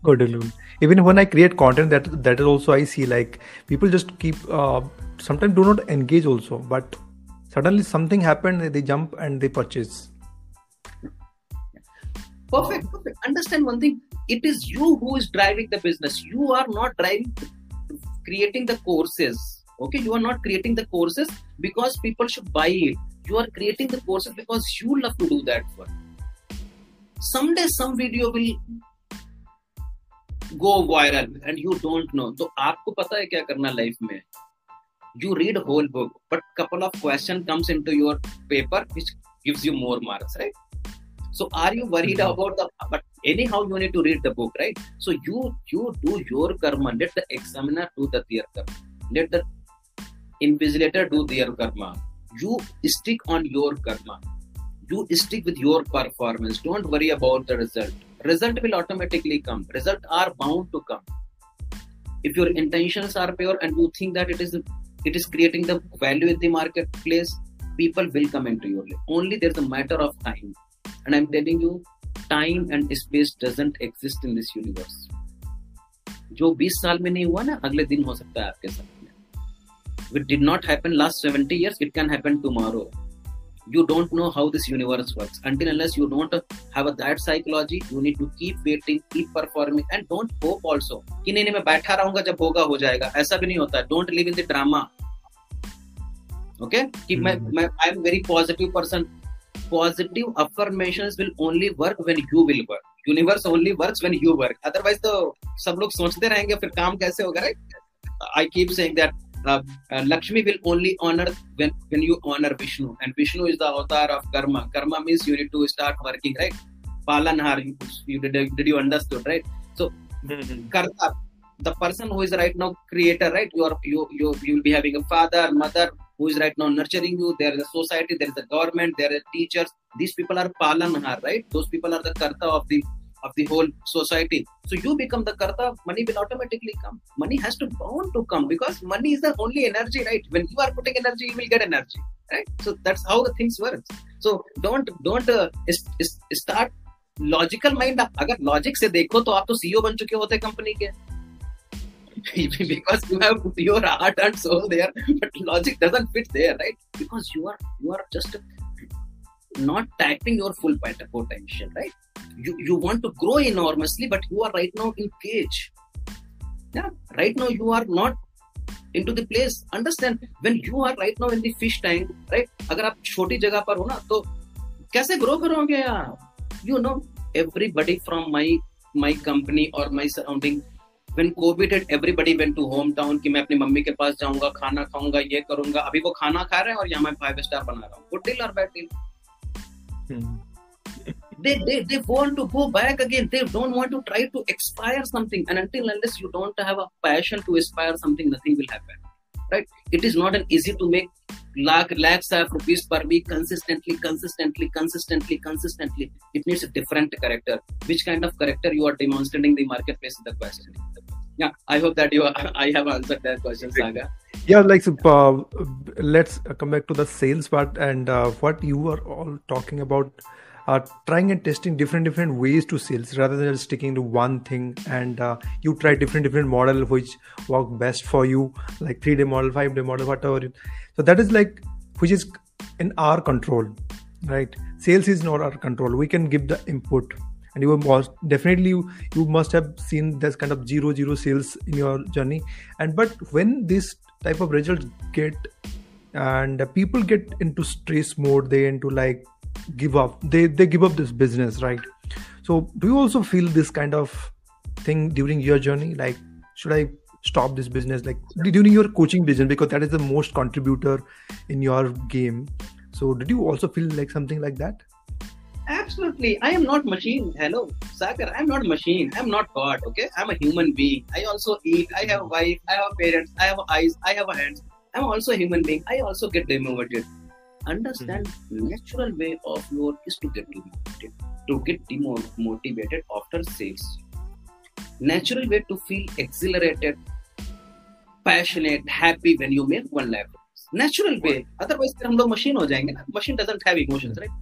Good deal. Even when I create content, that that is also I see, like, people just keep, uh, sometimes do not engage also, but suddenly something happened, they jump and they purchase. Perfect, perfect. Understand one thing. It is you who is driving the business. You are not driving, creating the courses. Okay, you are not creating the courses because people should buy it. You are creating the courses because you love to do that work. Someday some video will go viral and you don't know. So aapko pata hai kya karna life mein. You read whole book, but couple of question comes into your paper which gives you more marks, right? So are you worried about the, but anyhow you need to read the book, right? So you, you do your karma. Let the examiner do the their karma. Let the invigilator do their karma. You stick on your karma. You stick with your performance. Don't worry about the result. Result will automatically come. Results are bound to come. If your intentions are pure and you think that it is, it is creating the value in the marketplace, people will come into your life. Only there's a matter of time. And I'm telling you, time and space doesn't exist in this universe. Jo twenty saal mein nahi hua na, agle din ho sakta hai aapke saath. It did not happen last seventy years. It can happen tomorrow. You don't know how this universe works. Until unless you don't have a that psychology, you need to keep waiting, keep performing, and don't hope also. Ki nahi nahi main baitha rahunga jab hoga ho jayega. Aisa bhi nahi hota. Don't live in the drama. Okay? Ki mm-hmm. my, my, I'm very positive person. Positive affirmations will only work when you will work. Universe only works when you work. Otherwise, toh sab log sochte rahenge, fir kaam kaise hoga, right? I keep saying that. Uh, uh, Lakshmi will only honor when, when you honor Vishnu, and Vishnu is the avatar of karma. Karma means you need to start working, right? Palanhar, you, you did, did you understood, right? So, mm-hmm. Karta, the person who is right now creator, right? You are you you you will be having a father, mother who is right now nurturing you. There is a society, there is a government, there are teachers. These people are Palanhar, right? Those people are the Karta of the of the whole society. So you become the Karta, money will automatically come. Money has to bound to come because money is the only energy, right? When you are putting energy, you will get energy, right? So that's how the things work. So don't don't uh, is, is, start logical mind. Agar logic se dekho, to aap to C E O ban chuke hote company ke. Because you have your heart and soul there, but logic doesn't fit there, right? Because you are you are just not tapping your full potential, right? You you want to grow enormously, but you are right now in cage. Yeah, right now you are not into the place. Understand, when you are right now in the fish tank, right? Agar aap choti jagah par ho na, to kaise grow karoge yaar? You know, everybody from my my company or my surrounding, when COVID hit, everybody went to hometown. Ki main apni mummy ke paas jaunga, khana khaunga, ye karunga. Abhi wo khana kha rahe hain aur yahan main five star bana raha hu. Good deal or bad deal? Hmm. They, they they want to go back again. They don't want to try to aspire something. And until unless you don't have a passion to aspire something, nothing will happen. Right? It is not an easy to make lakh, lakhs of rupees per week consistently, consistently, consistently, consistently. It needs a different character. Which kind of character you are demonstrating in the marketplace is the question. Yeah, I hope that you are, I have answered that question, Sagar. Yeah, like uh, let's come back to the sales part and uh, what you are all talking about. Uh, trying and testing different different ways to sales rather than just sticking to one thing, and uh, you try different different model which work best for you, like three day model, five day model, whatever. So that is like which is in our control, right? Sales is not our control. We can give the input, and you must definitely you, you must have seen this kind of zero zero sales in your journey. And but when this type of results get and uh, people get into stress mode, they into like give up they they give up this business, right? So do you also feel this kind of thing during your journey, like should I stop this business, like during your coaching business, because that is the most contributor in your game? So did you also feel like something like that? Absolutely. I am not machine. Hello, Sagar. I am not machine. I am not God. Okay, I am a human being. I also eat. I have a wife. I have parents. I have eyes. I have hands. I'm also a human being. I also get demotivated. Understand mm-hmm. natural way of your is to get demotivated. To get demotivated after sales. Natural way to feel exhilarated, passionate, happy when you make one lap. Natural way. Otherwise, we will machine. Ho jayenge na. Machine doesn't have emotions, right?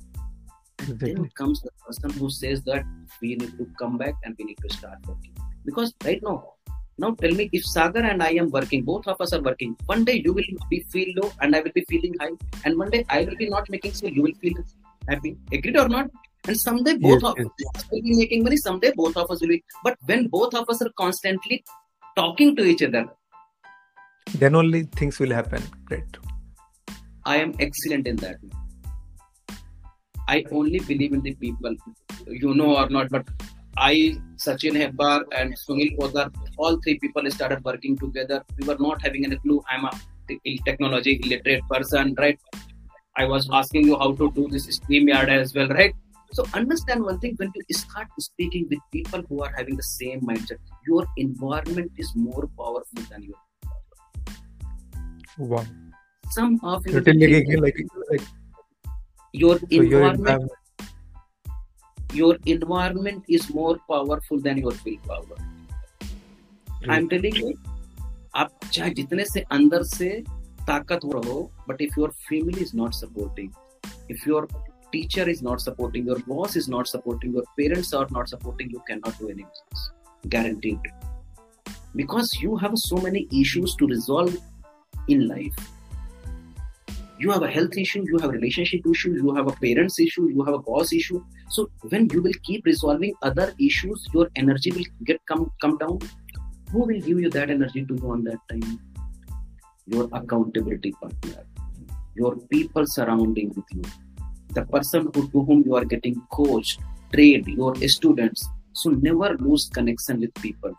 Then comes the person who says that we need to come back and we need to start working. Because right now, now tell me if Sagar and I am working, both of us are working, one day you will be feel low and I will be feeling high. And one day I will be not making so you will feel happy. Agreed or not? And someday both yes, of yes. us will be making money, someday both of us will be. But when both of us are constantly talking to each other, then only things will happen. Great. I am excellent in that. I only believe in the people, you know or not, but I, Sachin Hebbar and Sunil Kodhar, all three people started working together. We were not having any clue. I'm a technology illiterate person, right? I was asking you how to do this StreamYard as well, right? So understand one thing, when you start speaking with people who are having the same mindset, your environment is more powerful than your environment. Wow. Some of you... Your, so environment, your environment your environment is more powerful than your willpower. I am telling you, आप चाहे जितने से अंदर से ताकत रहो, but if your family is not supporting, if your teacher is not supporting, your boss is not supporting, your parents are not supporting, you cannot do any business. Guaranteed. Because you have so many issues to resolve in life. You have a health issue, you have a relationship issue, you have a parents issue, you have a boss issue. So when you will keep resolving other issues, your energy will get come, come down. Who will give you that energy to you on that time? Your accountability partner, your people surrounding with you, the person who, to whom you are getting coached, trained, your students. So never lose connection with people.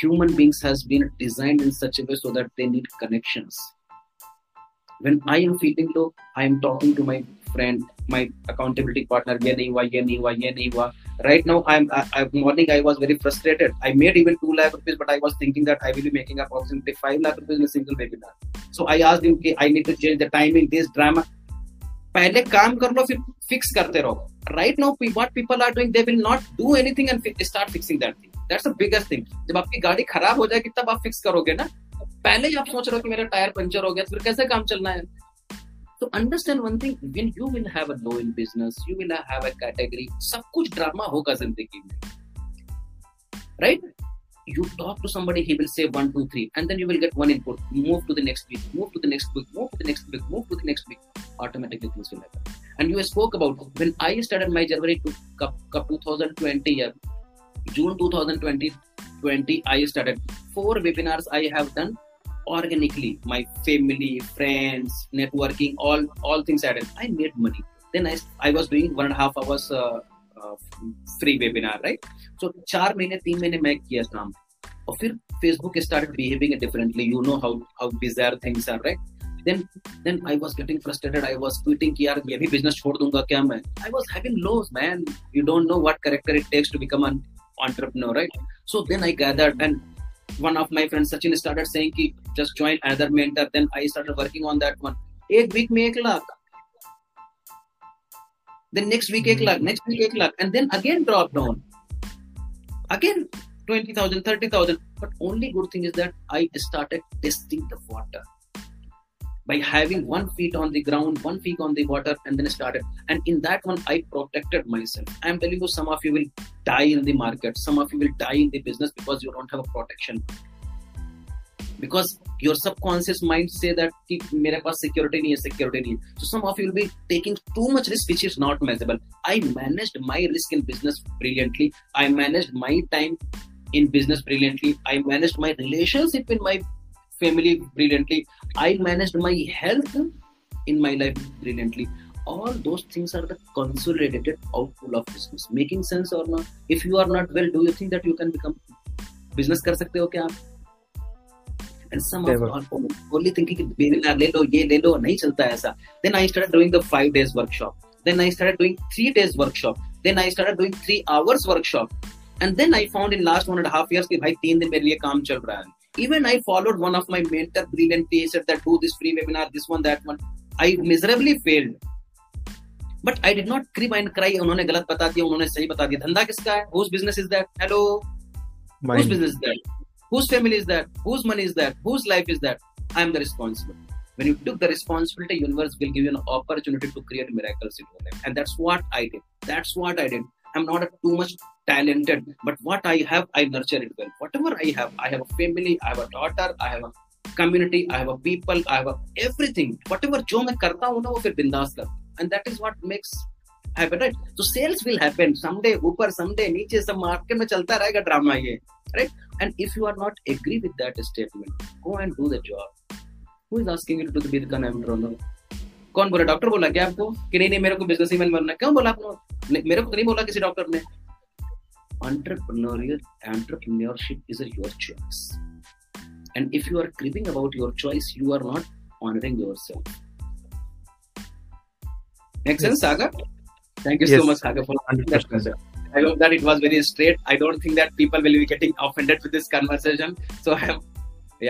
Human beings has been designed in such a way so that they need connections. When I am feeling low, I am talking to my friend, my accountability partner. Ye nahi hua, ye nahi hua, ye nahi hua. Right now, I am. I, I, morning I was very frustrated. I made even two lakh rupees, but I was thinking that I will be making approximately five lakh rupees in a single webinar. So I asked him, okay, I need to change the timing. This drama. Pehle kaam kar lo, fir fix karte raho. Right now, what people are doing, they will not do anything and fi- start fixing that thing. That's the biggest thing. जब आपकी गाड़ी खराब हो जाएगी तब आप fix करोगे ना. पहले ही आप सोच रहे हो कि मेरा टायर पंचर हो गया तो फिर कैसे काम चलना है. So understand one thing, when you will have a low in business, you will have a category, सब कुछ drama होगा जिंदगी में, right? You talk to somebody, he will say one, two, three, and then you will get one input. Move to the next week, move to the next week, move to the next week, move to the next week. Automatically things will happen. And you spoke about when I started my January to twenty twenty year, June twenty twenty. twenty I started four webinars I have done organically. My family, friends, networking, all all things added. I made money. Then I I was doing one and a half hours uh, uh, free webinar, right? So four months, three months I kiya kaam. And then Facebook started behaving differently. You know how how bizarre things are, right? Then then I was getting frustrated. I was tweeting कि यार ये भी business छोड़ दूँगा क्या मैं? I was having lows, man. You don't know what character it takes to become an entrepreneur, right? So then I gathered and one of my friends Sachin started saying ki just join another mentor. Then I started working on that one. Ek week mein ek lakh. Then next week ek lakh. Next week ek lakh. And then again drop down. Again twenty thousand, thirty thousand. But only good thing is that I started testing the water. By having one feet on the ground, one feet on the water, and then started. And in that one, I protected myself. I am telling you, some of you will die in the market. Some of you will die in the business because you don't have a protection. Because your subconscious mind say that mere paas security nahi hai, security nahi hai. So some of you will be taking too much risk, which is not manageable. I managed my risk in business brilliantly. I managed my time in business brilliantly. I managed my relationship in my family brilliantly. I managed my health in my life brilliantly. All those things are the consolidated output of business. Making sense or not? If you are not well, do you think that you can become business? कर सकते हो क्या आप? And some Never. Of you are only thinking कि webinar ले लो, ये ले लो, नहीं चलता ऐसा. Then I started doing the five days workshop. Then I started doing three days workshop. Then I started doing three hours workshop. And then I found in last one and a half years कि भाई तीन दिन मेरे लिए काम चल रहा है. Even I followed one of my mentor, brilliant teachers that do this free webinar, this one, that one. I miserably failed. But I did not crib and cry. उन्होंने गलत बता दिया, उन्होंने सही बता दिया. धंधा किसका है? Whose business is that? Hello. Mine. Whose business is that? Whose family is that? Whose money is that? Whose life is that? I am the responsible. When you took the responsibility, universe will give you an opportunity to create miracles in your life. And that's what I did. That's what I did. I'm not a too much talented, but what I have, I nurture it well. Whatever I have, I have a family, I have a daughter, I have a community, I have a people, I have a everything. Whatever जो मैं करता हूँ ना वो फिर बिंदास कर. And that is what makes happen, right? So sales will happen someday, ऊपर someday, नीचे सब market में चलता रहेगा drama ये, right? And if you are not agree with that statement, go and do the job. Who is asking you to do the bid करना है? कौन बोला? डॉक्टर बोला क्या आपको कि नहीं नहीं मेरे को बिजनेसमैन बनना? क्यों बोला आपने? मेरे को तो नहीं बोला किसी डॉक्टर ने. Entrepreneurial entrepreneurship is your choice, and if you are cribbing about your choice, you are not honoring yourself. Make sense, Sagar? Thank you yes. so much, Sagar, for that. I hope that it was very straight. I don't think that people will be getting offended with this conversation. So I am,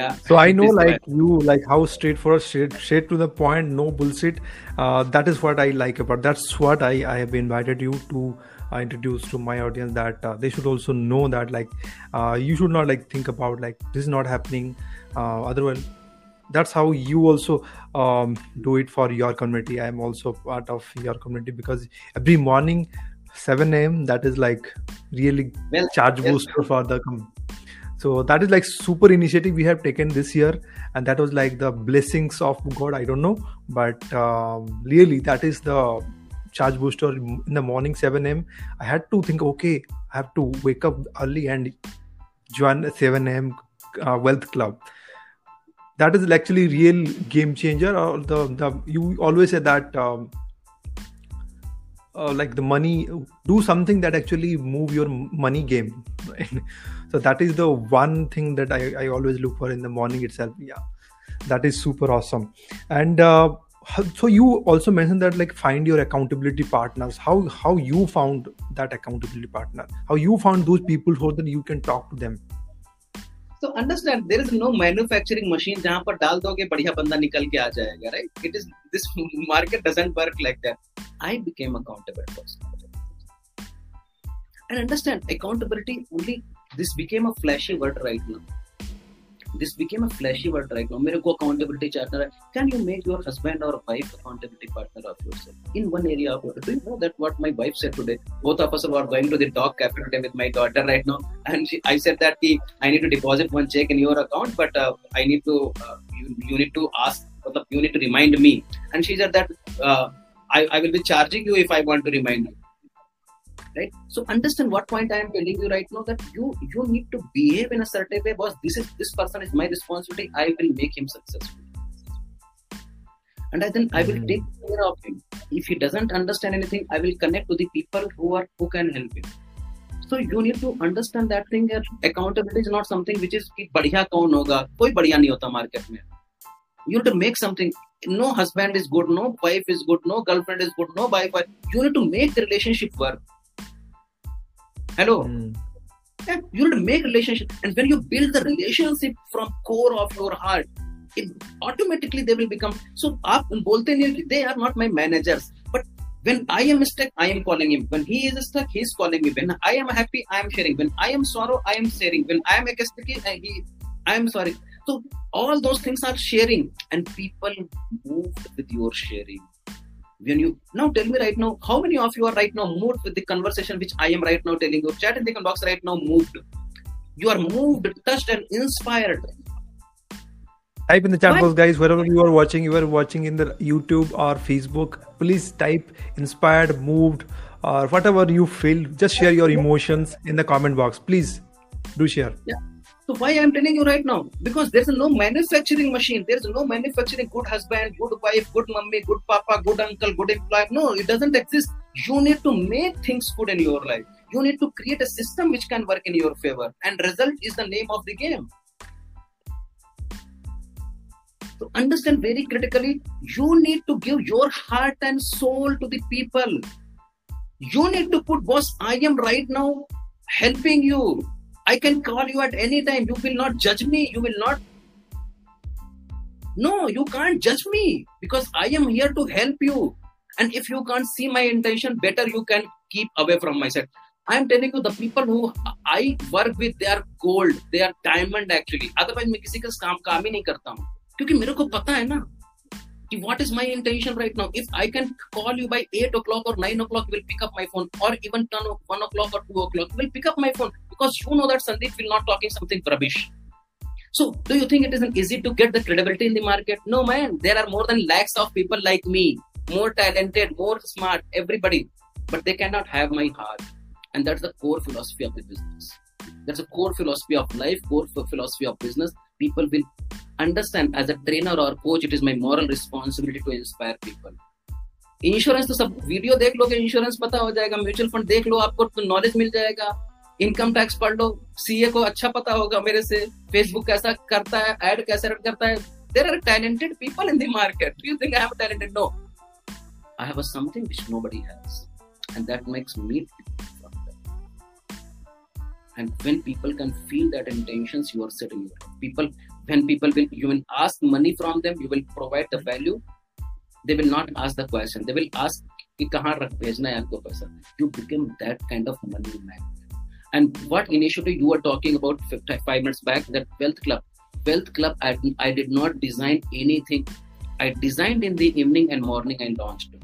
yeah. So I know, like way. you, like how straightforward, straight, straight to the point, no bullshit. Uh, that is what I like about. That's what I I have invited you to uh, introduce to my audience, that uh, they should also know that like uh, you should not like think about like this is not happening. Uh, otherwise. That's how you also um, do it for your community. I am also part of your community because every morning, seven a.m., that is like really well, charge well, booster well. for the community. So that is like super initiative we have taken this year. And that was like the blessings of God. I don't know. But uh, really, that is the charge booster in the morning, seven a.m. I had to think, okay, I have to wake up early and join seven a.m. Uh, wealth club. That is actually real game changer. Or the, the you always say that um, uh, like the money, do something that actually move your money game. So that is the one thing that I, I always look for in the morning itself. Yeah, that is super awesome. And uh, so you also mentioned that like find your accountability partners. How how you found that accountability partner? How you found those people so that you can talk to them? So understand, there is no manufacturing machine where you dal doge badhiya banda nikal ke aa jayega, right? It is this market doesn't work like that. I became accountable person. And understand, accountability only this became a flashy word right now. This became a flashy word right now. Mere ko accountability partner. Can you make your husband or wife accountability partner of yourself in one area of your life? Do you know that what my wife said today? Both of us were going to the dog cafe today with my daughter right now, and she, I said that ki, I need to deposit one check in your account, but uh, I need to uh, you, you need to ask, you need to remind me. And she said that uh, I, I will be charging you if I want to remind you. Right? So understand what point I am telling you right now, that you you need to behave in a certain way. Boss, this is this person is my responsibility. I will make him successful. And I, then I will take care of him. If he doesn't understand anything, I will connect to the people who are who can help him. So you need to understand that thing. That accountability is not something which is कि बढ़िया कौन होगा, कोई बढ़िया नहीं होता market में. You need to make something. No husband is good, no wife is good, no girlfriend is good, no wife. You need to make the relationship work. Hello. Mm. Yeah, you need to make relationship, and when you build the relationship from core of your heart, it automatically they will become. So, आप बोलते नहीं, they are not my managers. But when I am stuck, I am calling him. When he is stuck, he is calling me. When I am happy, I am sharing. When I am sorrow, I am sharing. When I am ecstatic, he, I am sorry. So all those things are sharing, and people moved with your sharing. When you now tell me right now, how many of you are right now moved with the conversation which I am right now telling you? Chat in the box right now, moved. You are moved, touched, and inspired. Type in the chat box, guys. Wherever you are watching, you are watching in the YouTube or Facebook. Please type inspired, moved, or whatever you feel. Just share your emotions in the comment box. Please do share. Yeah. So why I am telling you right now? Because there is no manufacturing machine. There is no manufacturing good husband, good wife, good mummy, good papa, good uncle, good employer. No, it doesn't exist. You need to make things good in your life. You need to create a system which can work in your favor. And result is the name of the game. So understand very critically, you need to give your heart and soul to the people. You need to put, boss, I am right now helping you. I can call you at any time. You will not judge me. You will not. No, you can't judge me because I am here to help you. And if you can't see my intention, better you can keep away from myself. I am telling you, the people who I work with, they are gold. They are diamond actually. Otherwise, मैं किसी का काम काम ही नहीं करता हूँ क्योंकि मेरे को पता है ना कि what is my intention right now. If I can call you by eight o'clock or nine o'clock, you will pick up my phone, or even one o'clock or two o'clock, you will pick up my phone because you know that Sandeep will not talking something rubbish. So, do you think it isn't easy to get the credibility in the market? No, man. There are more than lakhs of people like me, more talented, more smart, everybody, but they cannot have my heart. And that's the core philosophy of the business. That's a core philosophy of life, core philosophy of business. People will understand. As a trainer or coach, it is my moral responsibility to inspire people. Insurance, तो सब video देख लो कि insurance पता हो जाएगा, mutual fund देख लो, आपको knowledge मिल जाएगा, income tax पढ़ लो, C A को अच्छा पता होगा मेरे से, Facebook कैसा करता है, ad कैसे रन करता है. There are talented people in the market. Do you think I have a talented? No. I have a something which nobody has, and that makes me. And when people can feel that intentions you are setting, people, when people will, you will ask money from them, you will provide the value. They will not ask the question. They will ask, कि कहाँ रख भेजना है आपको पैसा? You become that kind of money magnet. And what initiative you were talking about five minutes back, that wealth club, wealth club, I, I did not design anything. I designed in the evening and morning and launched it.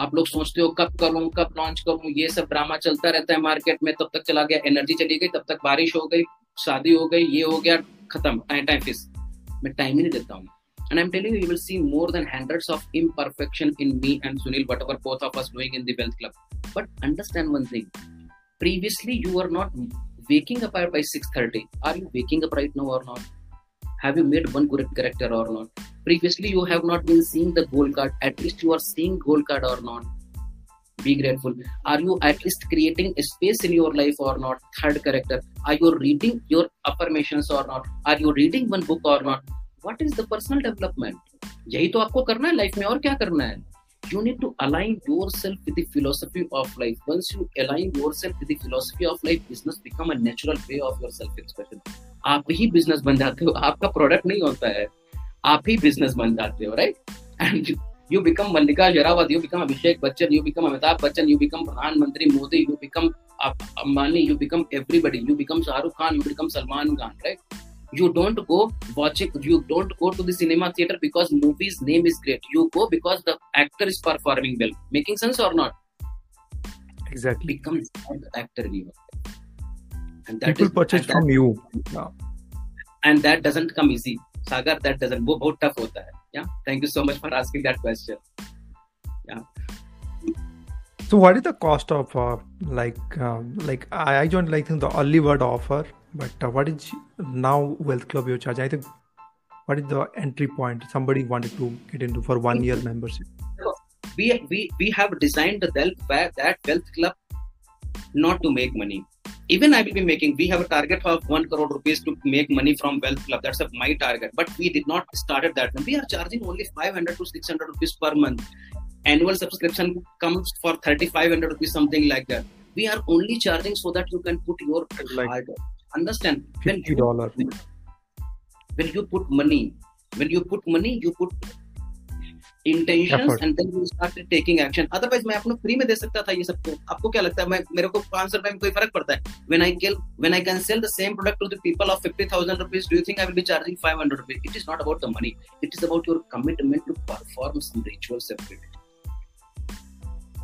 आप लोग सोचते हो कब करूं कब launch करूं, ये सब ड्रामा चलता रहता है मार्केट में. तब तक चला गया, एनर्जी चली गई, तब तक बारिश हो गई, शादी हो गई, ये हो गया, खत्म. टाइम टाइम फिस मैं टाइम ही नहीं देता हूं. And I am telling you will see more than hundreds of imperfection in me and Sunil, whatever both of us doing in the wealth club. But understand one thing, previously you are not waking up by six thirty. Are you waking up right now और not? Have you made one correct character और not? Previously, you have not been seeing the goal card. At least you are seeing goal card or not. Be grateful. Are you at least creating a space in your life or not? Third character. Are you reading your affirmations or not? Are you reading one book or not? What is the personal development? यही तो आपको करना है life में, और क्या करना है? You need to align yourself with the philosophy of life. Once you align yourself with the philosophy of life, business become a natural way of your self-expression. आप ही business बन जाते हो, आपका product नहीं होता है. आप ही बिजनेस बन जाते हो, right? And you become Mallika Sherawat, you become Abhishek Bachchan, you become Amitabh Bachchan, you become प्रधानमंत्री Modi, you become Ambani, you become everybody, you become Shahrukh Khan, you become Salman Khan, right? You don't go watching, you don't go to the cinema theater because movie's name is great. You go because the actor is performing well. Making sense or not? Exactly. Become the actor in you. And that people is, purchase from that, you. No. And that doesn't come easy. Sagar, that doesn't, वो बहुत tough होता है. Yeah, thank you so much for asking that question. Yeah. So what is the cost of uh, like uh, like I don't like think the early bird offer, but uh, what is now Wealth Club you charge? I think what is the entry point somebody wanted to get into for one year membership? So we we we have designed the that Wealth Club not to make money. Even I will be making, we have a target of one crore rupees to make money from Wealth Club. That's my target. But we did not start at that. We are charging only five hundred to six hundred rupees per month. Annual subscription comes for thirty-five hundred rupees, something like that. We are only charging so that you can put your like hard work. Understand? When you, when you put money, when you put money, you put intentions effort. And then you start taking action. Otherwise मैं आपको free में दे सकता था ये सब को. आपको क्या लगता है मैं मेरे को पाँच सौ रुपए में कोई फर्क पड़ता है? When I kill, when I can sell the same product to the people of fifty thousand rupees, do you think I will be charging five hundred rupees? It is not about the money. It is about your commitment to perform some rituals every day.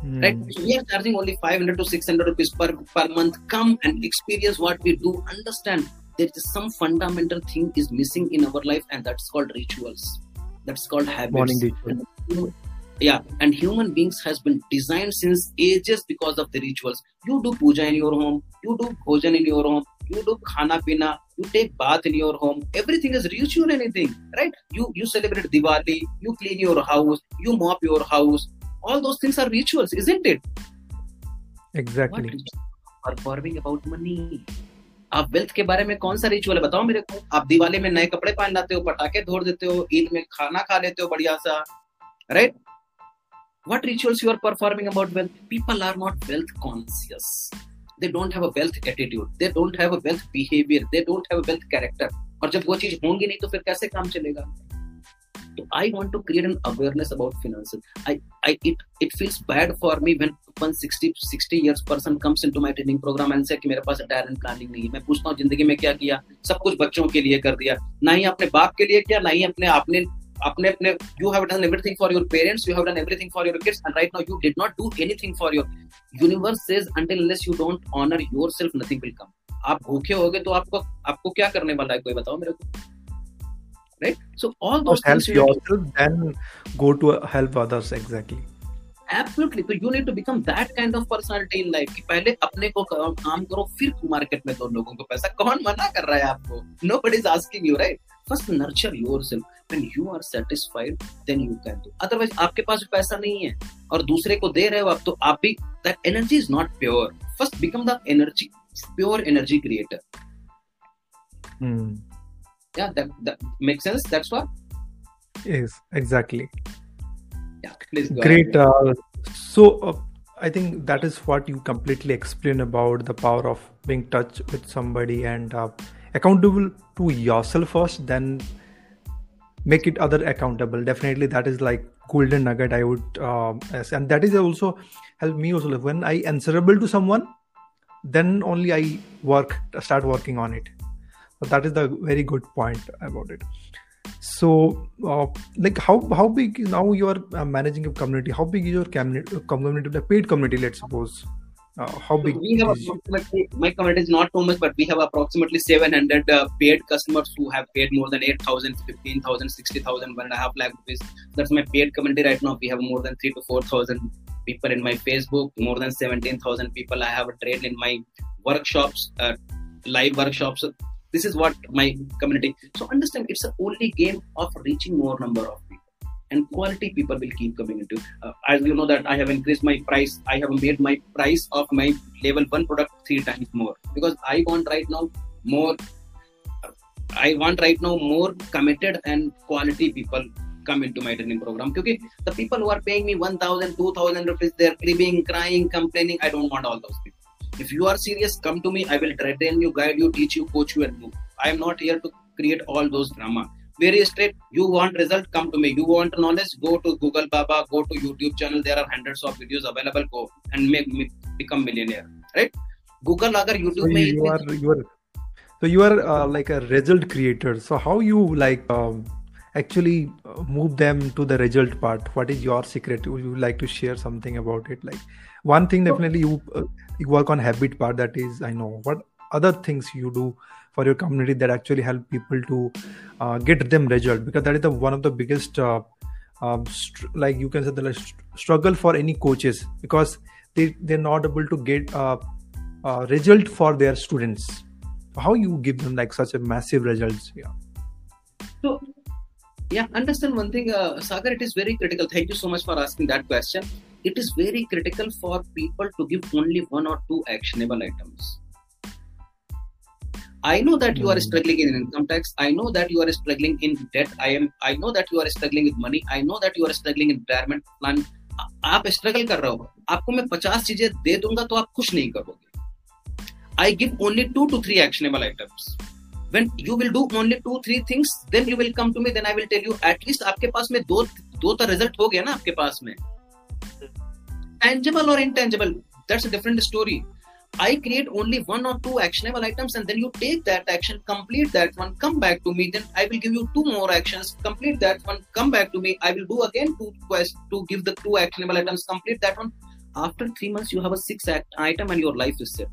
Hmm. Right? We are charging only five hundred to six hundred rupees per per month. Come and experience what we do. Understand there is some fundamental thing is missing in our life, and that's called rituals. That's called habits. And, yeah, and human beings has been designed since ages because of the rituals. You do puja in your home, you do bhojan in your home, you do khana pina, you take bath in your home. Everything is ritual, anything, right? You you celebrate Diwali, you clean your house, you mop your house. All those things are rituals, isn't it? Exactly. What rituals are performing about money? आप wealth के बारे में कौन सा ritual है बताओ मेरे को. आप दिवाली में नए कपड़े पहन लाते हो, पटाखे धोड़ देते हो, ईद में खाना खा लेते हो बढ़िया सा, right? What rituals you are performing about wealth? People are not wealth conscious. they don't have a wealth attitude, they don't have a wealth behavior, they don't have a wealth character. और जब वो चीज होंगी नहीं तो फिर कैसे काम चलेगा? So I want to create an awareness about finances. I, I, it, it feels bad for me when one sixty, sixty years person comes into my training program and say कि मेरे पास retirement planning नहीं है. मैं पूछता हूँ जिंदगी में क्या किया? सब कुछ बच्चों के लिए कर दिया. ना ही अपने बाप के लिए किया, ना ही अपने आपने अपने अपने you have done everything for your parents, you have done everything for your kids, and right now you did not do anything for your universe says until unless you don't honor yourself, nothing will come. आप भूखे होगे तो आपको आपको क्या करने वाला है कोई बताओ मेरे को? Right? So all those help things yourself, then go to help others. Exactly. Absolutely. So you need to become that kind of personality in life. कि पहले अपने को काम करो, फिर मार्केट में दो लोगों को पैसा. कौन मना कर रहा है आपको? Nobody is asking you, right? First nurture yourself. When you are satisfied, then you can do. Otherwise, आपके पास पैसा नहीं है और दूसरे को दे रहे हो आप तो आप भी that energy is not pure. First become the energy pure energy creator. Hmm. Yeah, that, that makes sense. That's what. Yes, exactly. Yeah, please go Great. Uh, so, uh, I think that is what you completely explain about the power of being in touch with somebody and uh, accountable to yourself first, then make it other accountable. Definitely, that is like golden nugget. I would, uh, and that is also help me also. When I answerable to someone, then only I work start working on it. So that is the very good point about it. So, uh, like, how how big now you are uh, managing a community? How big is your community? Community, the paid community, let's suppose. Uh, how big? So we have approximately you? My community is not too much, but we have approximately seven hundred uh, paid customers who have paid more than eight thousand, fifteen thousand, sixty thousand, one and a half lakh rupees. That's my paid community right now. We have more than three to four thousand people in my Facebook. More than seventeen thousand people I have trained in my workshops, uh, live workshops. This is what my community. So understand, it's the only game of reaching more number of people, and quality people will keep coming into. Uh, as you know that I have increased my price. I have made my price of my level one product three times more because I want right now more. Uh, I want right now more committed and quality people come into my training program. Because the people who are paying me one thousand, two thousand rupees, they are cribbing, crying, complaining. I don't want all those people. If you are serious, come to me. I will train you, guide you, teach you, coach you, and move. I am not here to create all those drama. Very straight. You want result? Come to me. You want knowledge? Go to Google Baba. Go to YouTube channel. There are hundreds of videos available. Go and make me become millionaire. Right? Google, agar YouTube mein. So you are, you are, so you are uh, like a result creator. So how you like um, actually move them to the result part? What is your secret? Would you like to share something about it? Like. One thing definitely you, uh, you work on habit part, that is I know. What other things you do for your community that actually help people to uh, get them result, because that is the one of the biggest uh, uh, str- like you can say the like, st- struggle for any coaches, because they they're not able to get uh, uh, result for their students. How you give them like such a massive results? Yeah. So. Yeah, understand one thing, uh, Sagar, it is very critical. Thank you so much for asking that question. It is very critical for people to give only one or two actionable items. I know that you are struggling in income tax. I know that you are struggling in debt. I am. I know that you are struggling with money. I know that you are struggling in retirement plan. आप struggle कर रहे हो. आपको मैं fifty चीजें दे दूंगा तो आप कुछ नहीं करोगे. I give only two to three actionable items. When you will do only two, three things, then you will come to me, then I will tell you, at least आपके पास में दो दो तो result हो गया ना आपके पास में. Tangible or intangible, that's a different story. I create only one or two actionable items and then you take that action, complete that one, come back to me, then I will give you two more actions, complete that one, come back to me, I will do again two quests to give the two actionable items, complete that one. After three months, you have a six item and your life is set.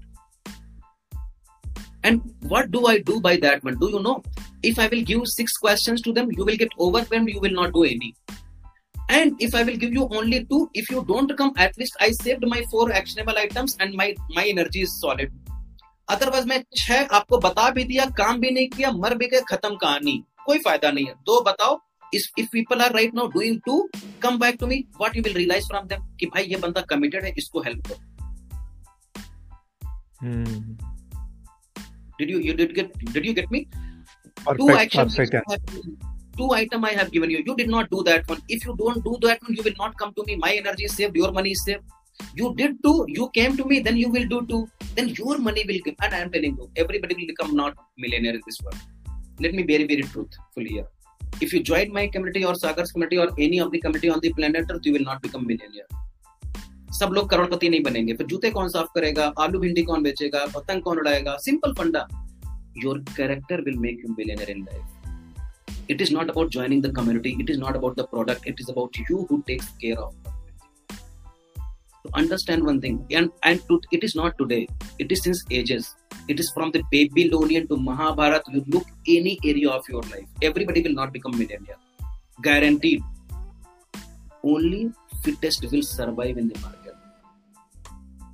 And what do I do by that one? Do you know? If I will give six questions to them, you will get overwhelmed, you will not do any. And if I will give you only two, if you don't come, at least I saved my four actionable items and my, my energy is solid. Otherwise, मैं छह आपको बता भी दिया, काम भी नहीं किया, मर भी गए, खत्म कहानी, कोई फायदा नहीं है. दो बताओ. If, if people are right now doing two, come back to me. What you will realize from them? कि भाई ये बंदा committed है, इसको help करो. Did you, you did get, did you get me? Perfect, two actions, perfect, yeah. Two item I have given you. You did not do that one. If you don't do that one, you will not come to me. My energy is saved. Your money is saved. You did too. You came to me. Then you will do too. Then your money will come. And I am telling you, everybody will become not millionaire in this world. Let me be very, very truthful here. If you join my community or Sagar's community or any of the community on the planet, you will not become millionaire. सब लोग करोड़पति नहीं बनेंगे. फिर जूते कौन साफ करेगा, आलू भिंडी कौन बेचेगा, पतंग कौन उड़ाएगा. सिंपल फंडा. Your character will make you millionaire in life. It is not about joining the community. It is not about the product. It is about you who takes care of. To understand one thing, and, and to, it is not today. It is since ages. It is from the Babylonian to Mahabharata. You look any area of your life. Everybody will not become millionaire. Guaranteed. Only fittest will survive in the market.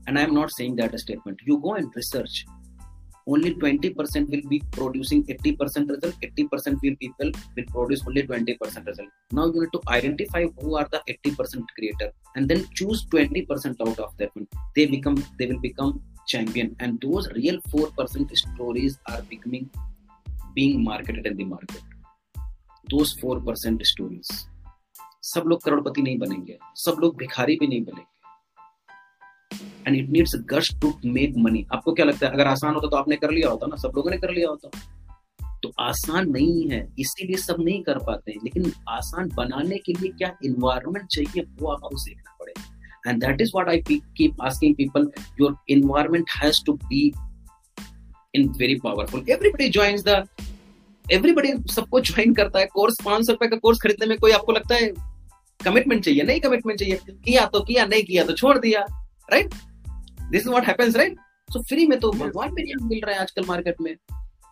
And I am not saying that a statement. You go and research. Only twenty percent will be producing eighty percent result. eighty percent will people will produce only twenty percent result. Now you need to identify who are the eighty percent creator and then choose twenty percent out of that. They become, they will become champion. And those real four percent stories are becoming, being marketed in the market. Those four percent stories. सब लोग करोड़पति नहीं बनेंगे, सब लोग भिखारी भी नहीं बनेंगे. And it needs a guts to make money. आपको क्या लगता है अगर आसान होता तो आपने कर लिया होता ना, सब लोगों ने कर लिया होता. तो आसान नहीं है, इसीलिए सब नहीं कर पाते हैं. लेकिन आसान बनाने के लिए क्या environment चाहिए वो आपको सीखना पड़ेगा. And that is what I keep asking people. Your environment has to be in very powerful. Everybody joins the everybody सबको join करता है. कोर्स पाँच सौ रुपए का कोर्स खरीदने में कोई आपको लगता है कमिटमेंट चाहिए? नहीं कमिटमेंट चाहिए. किया तो किया, नहीं किया तो छोड़ दिया. Right? This is what happens, right? So free में तो भगवान भी नहीं मिल रहा है आजकल मार्केट में.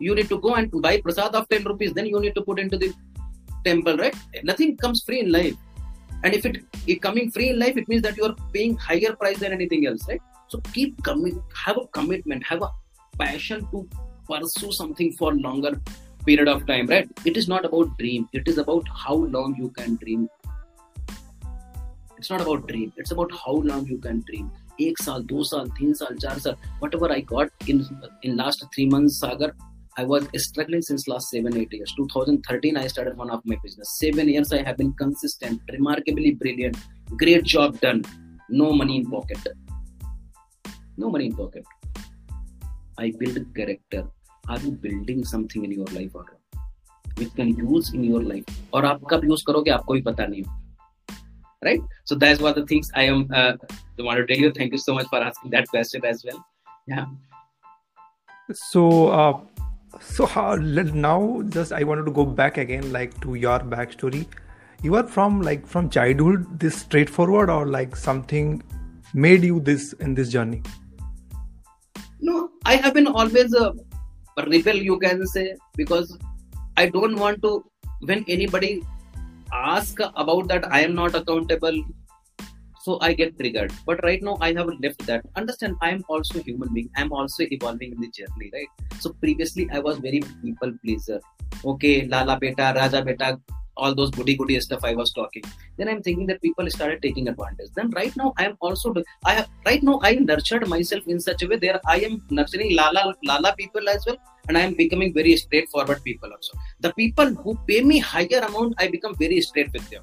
You need to go and buy prasad of ten rupees, then you need to put into the temple, right? Nothing comes free in life. And if it is coming free in life, it means that you are paying higher price than anything else, right? So keep coming, have a commitment, have a passion to pursue something for longer period of time, right? It is not about dream. It is about how long you can dream. It's not about dream. It's about how long you can dream. Ek saal, do saal, teen saal, char saal. Whatever I got in in last three months, Sagar, I was struggling since last seven, eight years. twenty thirteen, I started one of my business. Seven years, I have been consistent, remarkably brilliant, great job done. No money in pocket. No money in pocket. I build a character. Are you building something in your life or not? Which can use in your life. और आप कब use करोगे आपको भी पता नहीं. Right? So that's what the things I am uh, want to tell you. Thank you so much for asking that question as well. Yeah. So, uh, so how, now just I wanted to go back again, like to your backstory. You are from like from childhood this straightforward, or like something made you this in this journey? No, I have been always a rebel, you can say, because I don't want to when anybody ask about that I am not accountable, so I get triggered. But right now I have left that. Understand, I am also a human being. I am also evolving in the journey, right? So previously I was very people pleaser. Okay, Lala Beta, Raja Beta, all those goody goody stuff I was talking. Then I am thinking that people started taking advantage. Then right now I am also I have right now I nurtured myself in such a way there I am nurturing Lala Lala people as well. And I am becoming very straightforward people also. The people who pay me higher amount, I become very straight with them.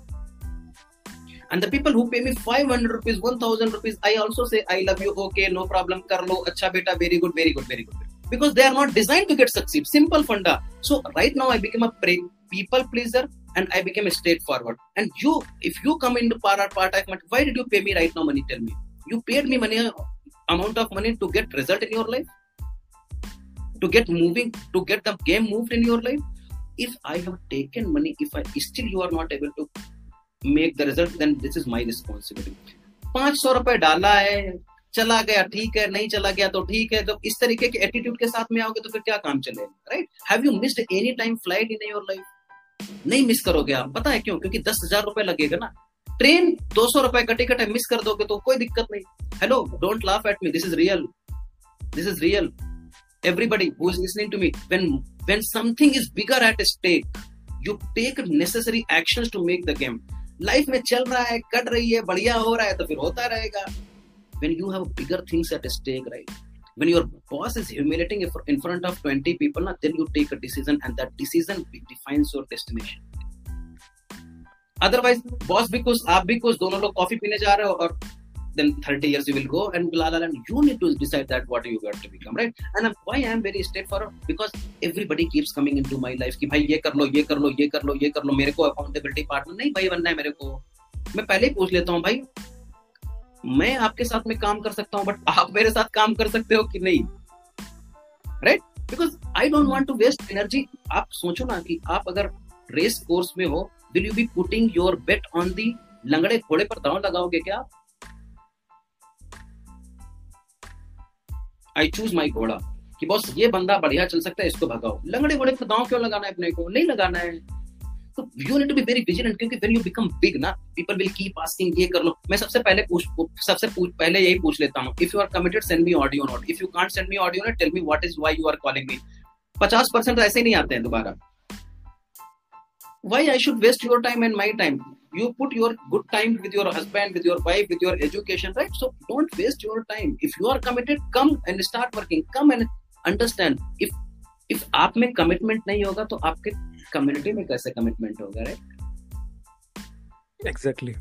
And the people who pay me five hundred rupees, one thousand rupees, I also say, I love you, okay, no problem, karlo, acha beta, very good, very good, very good. Because they are not designed to get succeed. Simple funda. So right now I became a people pleaser and I became a straightforward. And you, if you come into part, part, why did you pay me right now money? Tell me. You paid me money, amount of money to get result in your life? To get moving, to get the game moved in your life. If I have taken money, if I still you are not able to make the result, then this is my responsibility. five hundred रुपए डाला है, चला गया ठीक है, नहीं चला गया तो ठीक है. तो इस तरीके के एटीट्यूड के साथ में आओगे तो फिर क्या काम चलेगा, right? Have you missed any time flight in your life? नहीं मिस करोगे आप, पता है क्यों? क्योंकि दस हजार रुपए लगेगा ना. ट्रेन दो सौ रुपए का टिकट है, मिस कर दोगे तो कोई दिक्कत नहीं. Hello, don't laugh at me, this is real, this is real. Everybody who is listening to me, when when something is bigger at stake, you take necessary actions to make the game. Life में चल रहा है, cut रही है, बढ़िया हो रहा है, तो फिर होता रहेगा. When you have bigger things at stake, right? When your boss is humiliating in front of twenty people, na, then you take a decision, and that decision defines your destination. Otherwise, boss भी कुछ, आप भी कुछ, दोनों लोग coffee पीने जा रहे हो और then thirty years you will go and blah, blah, blah. You need to decide that what you got to become, right? And why I am very straightforward, because everybody keeps coming into my life कि भाई ये कर लो, ये कर लो, ये कर लो, ये कर लो, मेरे को accountability partner नहीं भाई बनना है मेरे को. मैं पहले ही पूछ लेता हूँ भाई, मैं आपके साथ में काम कर सकता हूँ, बट आप मेरे साथ काम कर सकते हो कि नहीं, right? Because I don't want to waste energy. आप सोचो ना कि आप अगर race course में हो, will you be putting your bet on the लंगड़े घोड़े पर दांव लगाओगे क्या आप? I choose my घोड़ा कि बॉस ये बंदा बढ़िया चल सकता है, इसको भगाओ. लंगड़े घोड़े पर दांव क्यों लगाना है अपने को? नहीं लगाना है. So you need to be very vigilant क्योंकि when you become big ना, people will keep asking ये कर लो. मैं सबसे पहले पूछ सबसे पहले यही पूछ लेता हूँ. If you are committed, send me audio note. If you can't send me audio note, tell me what is why you are calling me. fifty percent ऐसे नहीं आते हैं दोबारा. Why I should waste your time and my time? You put your good time with your husband, with your wife, with your education, right? So don't waste your time. If you are committed, come and start working. Come and understand. If if आप में commitment नहीं होगा तो आपके community में कैसे commitment होगा, right? Exactly.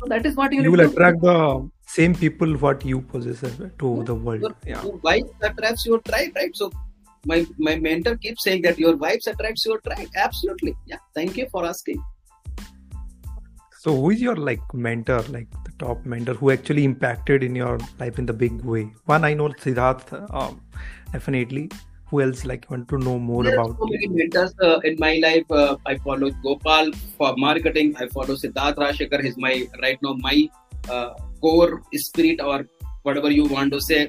So that is what you, you will attract do. The same people what you possess to yeah. the world. Your, yeah. Your wife attracts your tribe, right? So my my mentor keeps saying that your wife attracts your tribe. Absolutely. Yeah. Thank you for asking. So who is your like mentor, like the top mentor who actually impacted in your life in the big way? One, I know Siddhartha, um, definitely. Who else like want to know more there about? There are so many mentors uh, in my life. Uh, I follow Gopal for marketing. I follow Siddhartha Shekhar. He's my, right now, my uh, core spirit or whatever you want to say.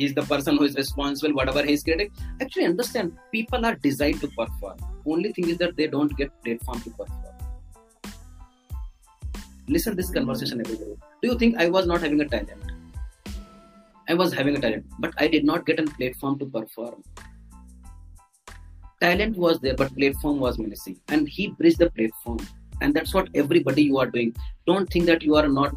He's the person who is responsible, whatever he's creating. Actually, understand, people are designed to perform. Only thing is that they don't get platform to perform. Listen this conversation every day. Do you think I was not having a talent? I was having a talent, but I did not get a platform to perform. Talent was there, but platform was missing. And he bridged the platform. And that's what everybody you are doing. Don't think that you are not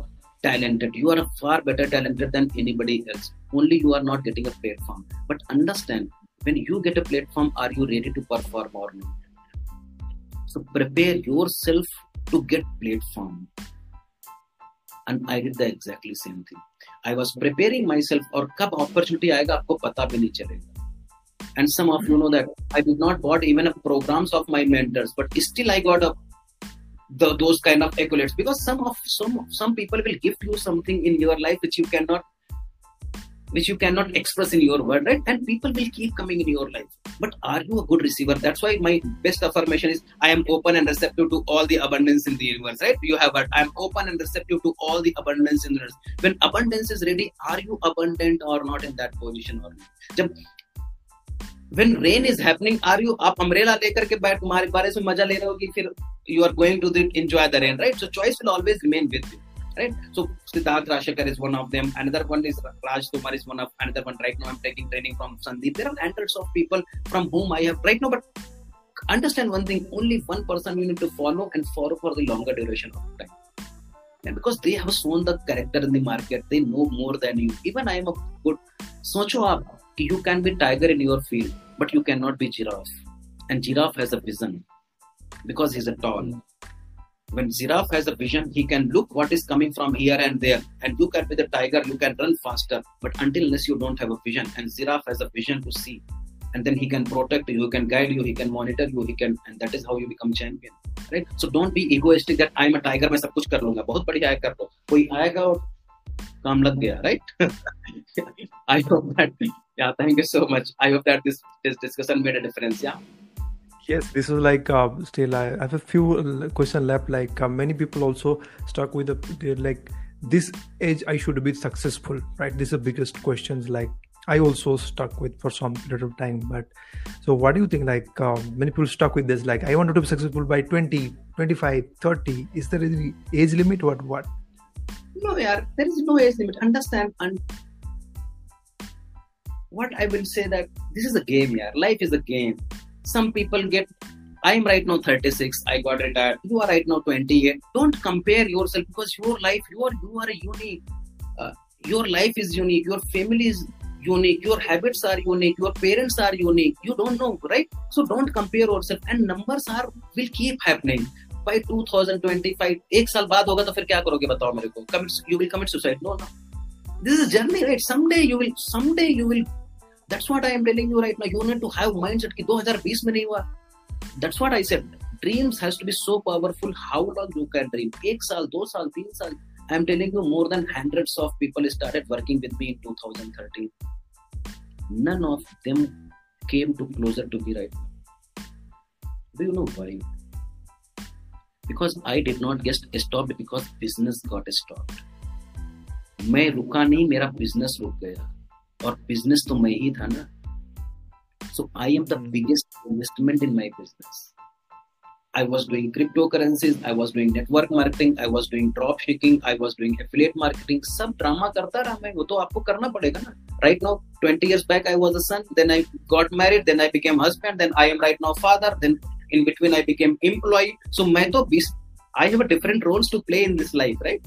talented. You are a far better talented than anybody else. Only you are not getting a platform. But understand, when you get a platform, are you ready to perform or not? So prepare yourself to get platform. And I did the exactly same thing. I was preparing myself और कब opportunity आएगा आपको पता भी नहीं चलेगा. And some of you know that I did not bought even a programs of my mentors, but still I got a, the, those kind of accolades because some of some some people will give you something in your life which you cannot which you cannot express in your word, right? And people will keep coming in your life. But are you a good receiver? That's why my best affirmation is, I am open and receptive to all the abundance in the universe, right? You have heard, I am open and receptive to all the abundance in the universe. When abundance is ready, are you abundant or not in that position or not? When rain is happening, are you up umbrella lekar ke baat tumhare baris mein maza le rahe ho ki fir you are going to the, enjoy the rain, right? So choice will always remain with you. Right? So Siddhartha Shekhar is one of them. Another one is Raj Tumar is one of another one. Right now I'm taking training from Sandeep. There are hundreds of people from whom I have right now. But understand one thing, only one person you need to follow and follow for the longer duration of time. And because they have shown the character in the market, they know more than you. Even I am a good, socho aap, you can be tiger in your field, but you cannot be giraffe. And giraffe has a vision because he's a tall. When giraffe has a vision, he can look what is coming from here and there. And you can be the tiger, you can run faster. But until unless you don't have a vision, and giraffe has a vision to see. And then he can protect you, he can guide you, he can monitor you, he can, and that is how you become champion. Right? So don't be egoistic that I'm a tiger, मैं सब कुछ कर लूँगा, बहुत बड़ी आय कर लो, कोई आएगा और काम लग गया, right? I hope that. Yeah, thank you so much. I hope that this, this discussion made a difference. Yeah. Yes, this was like uh, still I have a few questions left. Like uh, many people also stuck with the like this age I should be successful, right? These are biggest questions. Like I also stuck with for some period of time. But so what do you think? Like uh, many people stuck with this. Like I wanted to be successful by twenty, twenty-five, thirty. Is there any age limit? What what? No, yeah, there is no age limit. Understand and. What I will say that this is a game, yeah. Life is a game. Some people get, I am right now thirty-six, I got retired. You are right now twenty-eight. Don't compare yourself because your life, you are, you are unique. Uh, your life is unique. Your family is unique. Your habits are unique. Your parents are unique. You don't know, right? So don't compare yourself. And numbers are will keep happening. By two thousand twenty-five, एक साल बाद होगा तो फिर क्या करोगे बताओ मेरे को? Commit, you will commit suicide. No, no. This is a journey, right? Someday you will, someday you will. That's what I am telling you right now. You need to have mindset ki twenty twenty mein nahi hua. That's what I said. Dreams has to be so powerful. How long you can dream? Ek saal, do saal, teen saal. I am telling you, more than hundreds of people started working with me in two thousand thirteen. None of them came to closer to me right now. Do you know why? Because I did not get stopped because business got stopped. मैं रुका नहीं, मेरा business रुक गया. और business तो मैं ही था ना. So I am the biggest investment in my business. I was doing cryptocurrencies, I was doing network marketing, I was doing drop shipping, I was doing affiliate marketing. सब drama करता रहा मैं. वो तो आपको करना पड़ेगा ना. Right now, twenty years back I was a son, then I got married, then I became husband, then I am right now father, then in between I became employee. So मैं तो I have a different roles to play in this life, right?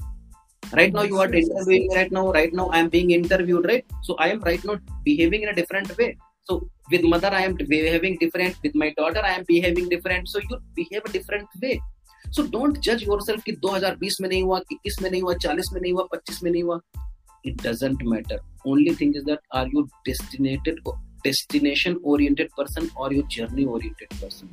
Right now you are interviewing right now, right now I am being interviewed, right? So I am right now behaving in a different way. So with mother I am behaving different, with my daughter I am behaving different. So you behave a different way. So don't judge yourself कि twenty twenty में नहीं हुआ, twenty-one में नहीं हुआ, forty में नहीं हुआ, twenty-five में नहीं हुआ. It doesn't matter. Only thing is that are you destinated, destination oriented person or you journey oriented person?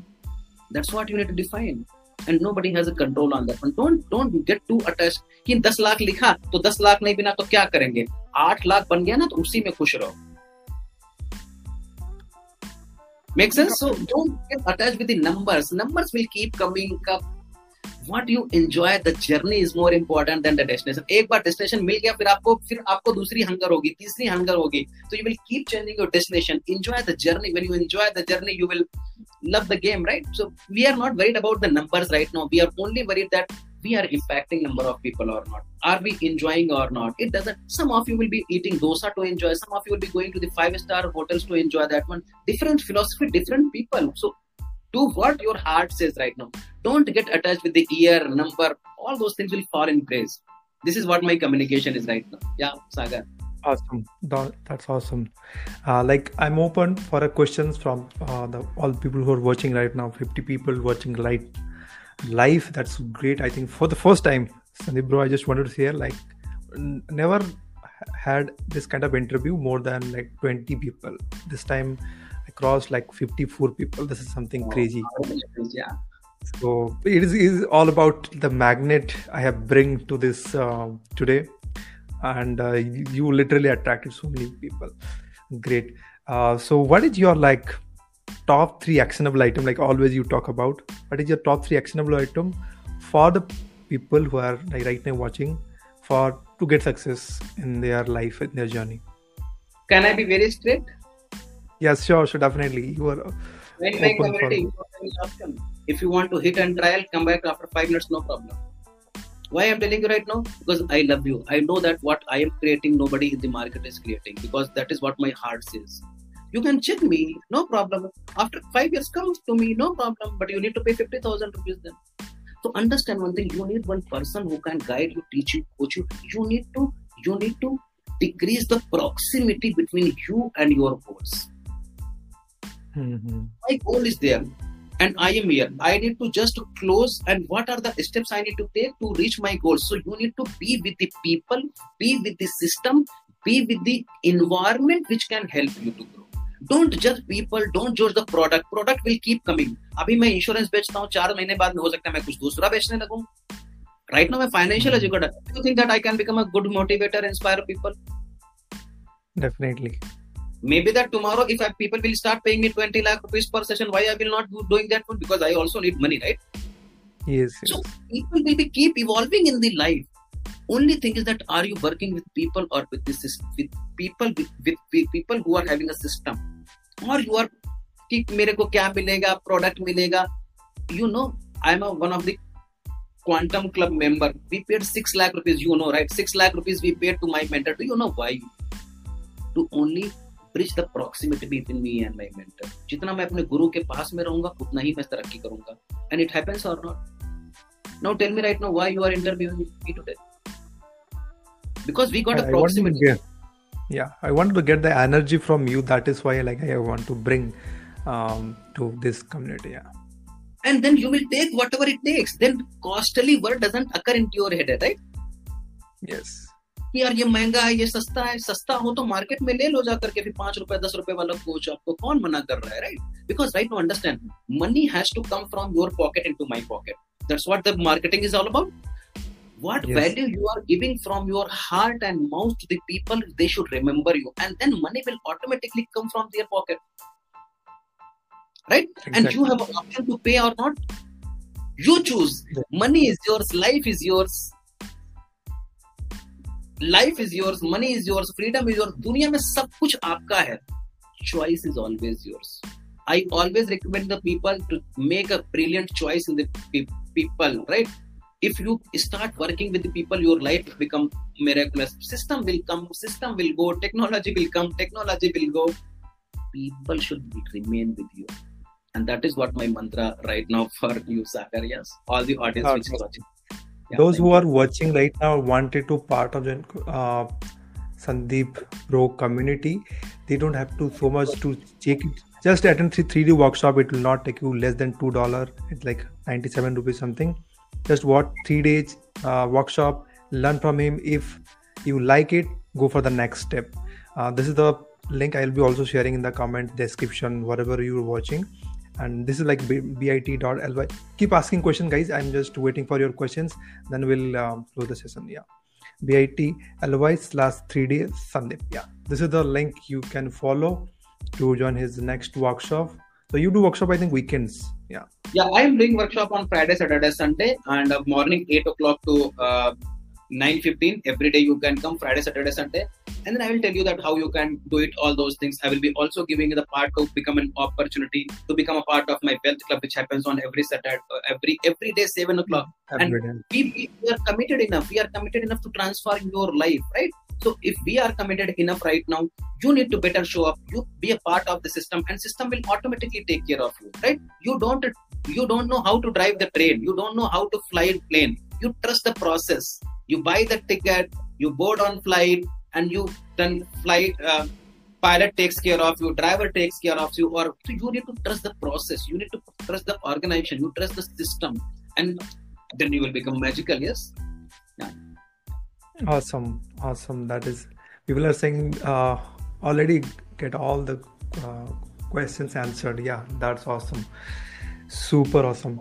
That's what you need to define. And nobody has a control on that one. Don't don't get too attached. कि ten lakh लिखा तो ten lakh नहीं बिना तो क्या करेंगे? eight lakh बन गया ना तो उसी में खुश रहो. Make sense? So don't get attached with the numbers. Numbers will keep coming up. What you enjoy, the journey is more important than the destination. एक बार destination मिल गया फिर आपको फिर आपको दूसरी hunger होगी, तीसरी hunger होगी. So you will keep changing your destination. Enjoy the journey. When you enjoy the journey, you will love the game, right? So we are not worried about the numbers right now. We are only worried that we are impacting number of people or not. Are we enjoying or not? It doesn't. Some of you will be eating dosa to enjoy. Some of you will be going to the five-star hotels to enjoy that one. Different philosophy, different people. So do what your heart says right now. Don't get attached with the year, number. All those things will fall in place. This is what my communication is right now. Yeah, Sagar. Awesome. That's awesome. Uh, like I'm open for questions from uh, the all people who are watching right now. fifty people watching live. Live. That's great. I think for the first time, Sandeep bro, I just wanted to say like n- never had this kind of interview more than like twenty people. This time I crossed like fifty-four people. This is something crazy. Yeah. So it is, it is all about the magnet I have bring to this uh, today. And uh, you literally attracted so many people. Great. Uh, so what is your like top three actionable item? Like always you talk about. What is your top three actionable item for the people who are like right now watching for to get success in their life, in their journey? Can I be very straight? Yes, sure, sure, definitely. You are when open community, for... If you want to hit and trial, come back after five minutes, no problem. Why I am telling you right now? Because I love you. I know that what I am creating, nobody in the market is creating. Because that is what my heart says. You can check me, no problem. After five years, come to me, no problem. But you need to pay fifty thousand rupees then. So understand one thing. You need one person who can guide you, teach you, coach you. You need to, you need to decrease the proximity between you and your goals. Mm-hmm. My goal is there. And I am here. I need to just close and what are the steps I need to take to reach my goals. So you need to be with the people, be with the system, be with the environment which can help you to grow. Don't judge people, don't judge the product. Product will keep coming. Abhi main insurance bechta hu, four mahine baad mein ho sakta hai main kuch dusra bechne lagu. Right now I'm financial educator. Do you think that I can become a good motivator, inspire people? Definitely. Maybe that tomorrow, if I, people will start paying me twenty lakh rupees per session, why I will not do doing that one? Because I also need money, right? Yes. yes. So people will be keep evolving in the life. Only thing is that are you working with people or with this with people with, with, with people who are having a system, or you are कि मेरे को क्या मिलेगा, product मिलेगा. You know, I am a, one of the Quantum Club member. We paid six lakh rupees. You know, right? Six lakh rupees we paid to my mentor. Do you know why? To only bridge the proximity between me and my mentor. Jitna main apne guru ke paas mein rahunga, utna hi main tarakki karunga. And it happens or not? Now tell me right now why you are interviewing me today. Because we got I, a proximity. I get, yeah, I want to get the energy from you. That is why like I want to bring um, to this community. Yeah. And then you will take whatever it takes. Then costly word doesn't occur into your head, right? Yes. कि यार ये महंगा है, ये सस्ता है, सस्ता हो तो मार्केट में ले लो जा करके, फिर पांच रुपए दस रुपए वाला कोच आपको कौन मना कर रहा है, right? Because right now understand, money has to come from your pocket into my pocket. That's what the marketing is all about. What yes. value you are giving from your heart and mouth to the people, they should remember you, and then money will automatically come from their pocket, right? Exactly. And you have an option to pay or not. You choose. Yes. Money is yours. Life is yours. Life is yours. Money is yours. Freedom is yours. Duniya mein sab kuch aapka hai. Choice is always yours. I always recommend the people to make a brilliant choice in the pe- people, right? If you start working with the people, your life become miraculous. System will come, system will go, technology will come, technology will go. People should remain with you. And that is what my mantra right now for you, Sagar. Yes, all the audience which is watching. Yeah, those who you. are watching right now wanted to part of the uh, Sandeep Bro community. They don't have to so much to check it. Just attend three D workshop. It will not take you less than two dollars. It's like ninety-seven rupees something. Just watch three days uh, workshop, learn from him. If you like it, go for the next step. Uh, this is the link I'll be also sharing in the comment description, whatever you're watching. And this is like bit dot l y. Keep asking questions, guys. I'm just waiting for your questions. Then we'll uh, close the session. Yeah. bit.ly slash 3D Sandeep. Yeah. This is the link you can follow to join his next workshop. So you do workshop, I think, weekends. Yeah. Yeah, I am doing workshop on Friday, Saturday, Sunday, and uh, morning eight o'clock to uh, nine fifteen. Every day you can come, Friday, Saturday, Sunday. And then I will tell you that how you can do it, all those things. I will be also giving you the part to become an opportunity to become a part of my wealth club, which happens on every Saturday, uh, every every day, seven o'clock. Every and we, we, we are committed enough. We are committed enough to transform your life, right? So if we are committed enough right now, you need to better show up. You be a part of the system, and system will automatically take care of you, right? You don't you don't know how to drive the train. You don't know how to fly a plane. You trust the process. You buy the ticket. You board on flight, and you then flight uh, pilot takes care of you. Driver takes care of you. Or so you need to trust the process. You need to trust the organization. You trust the system, and then you will become magical. Yes. Yeah. Awesome, awesome. That is, people are saying uh, already get all the uh, questions answered. Yeah, that's awesome, super awesome.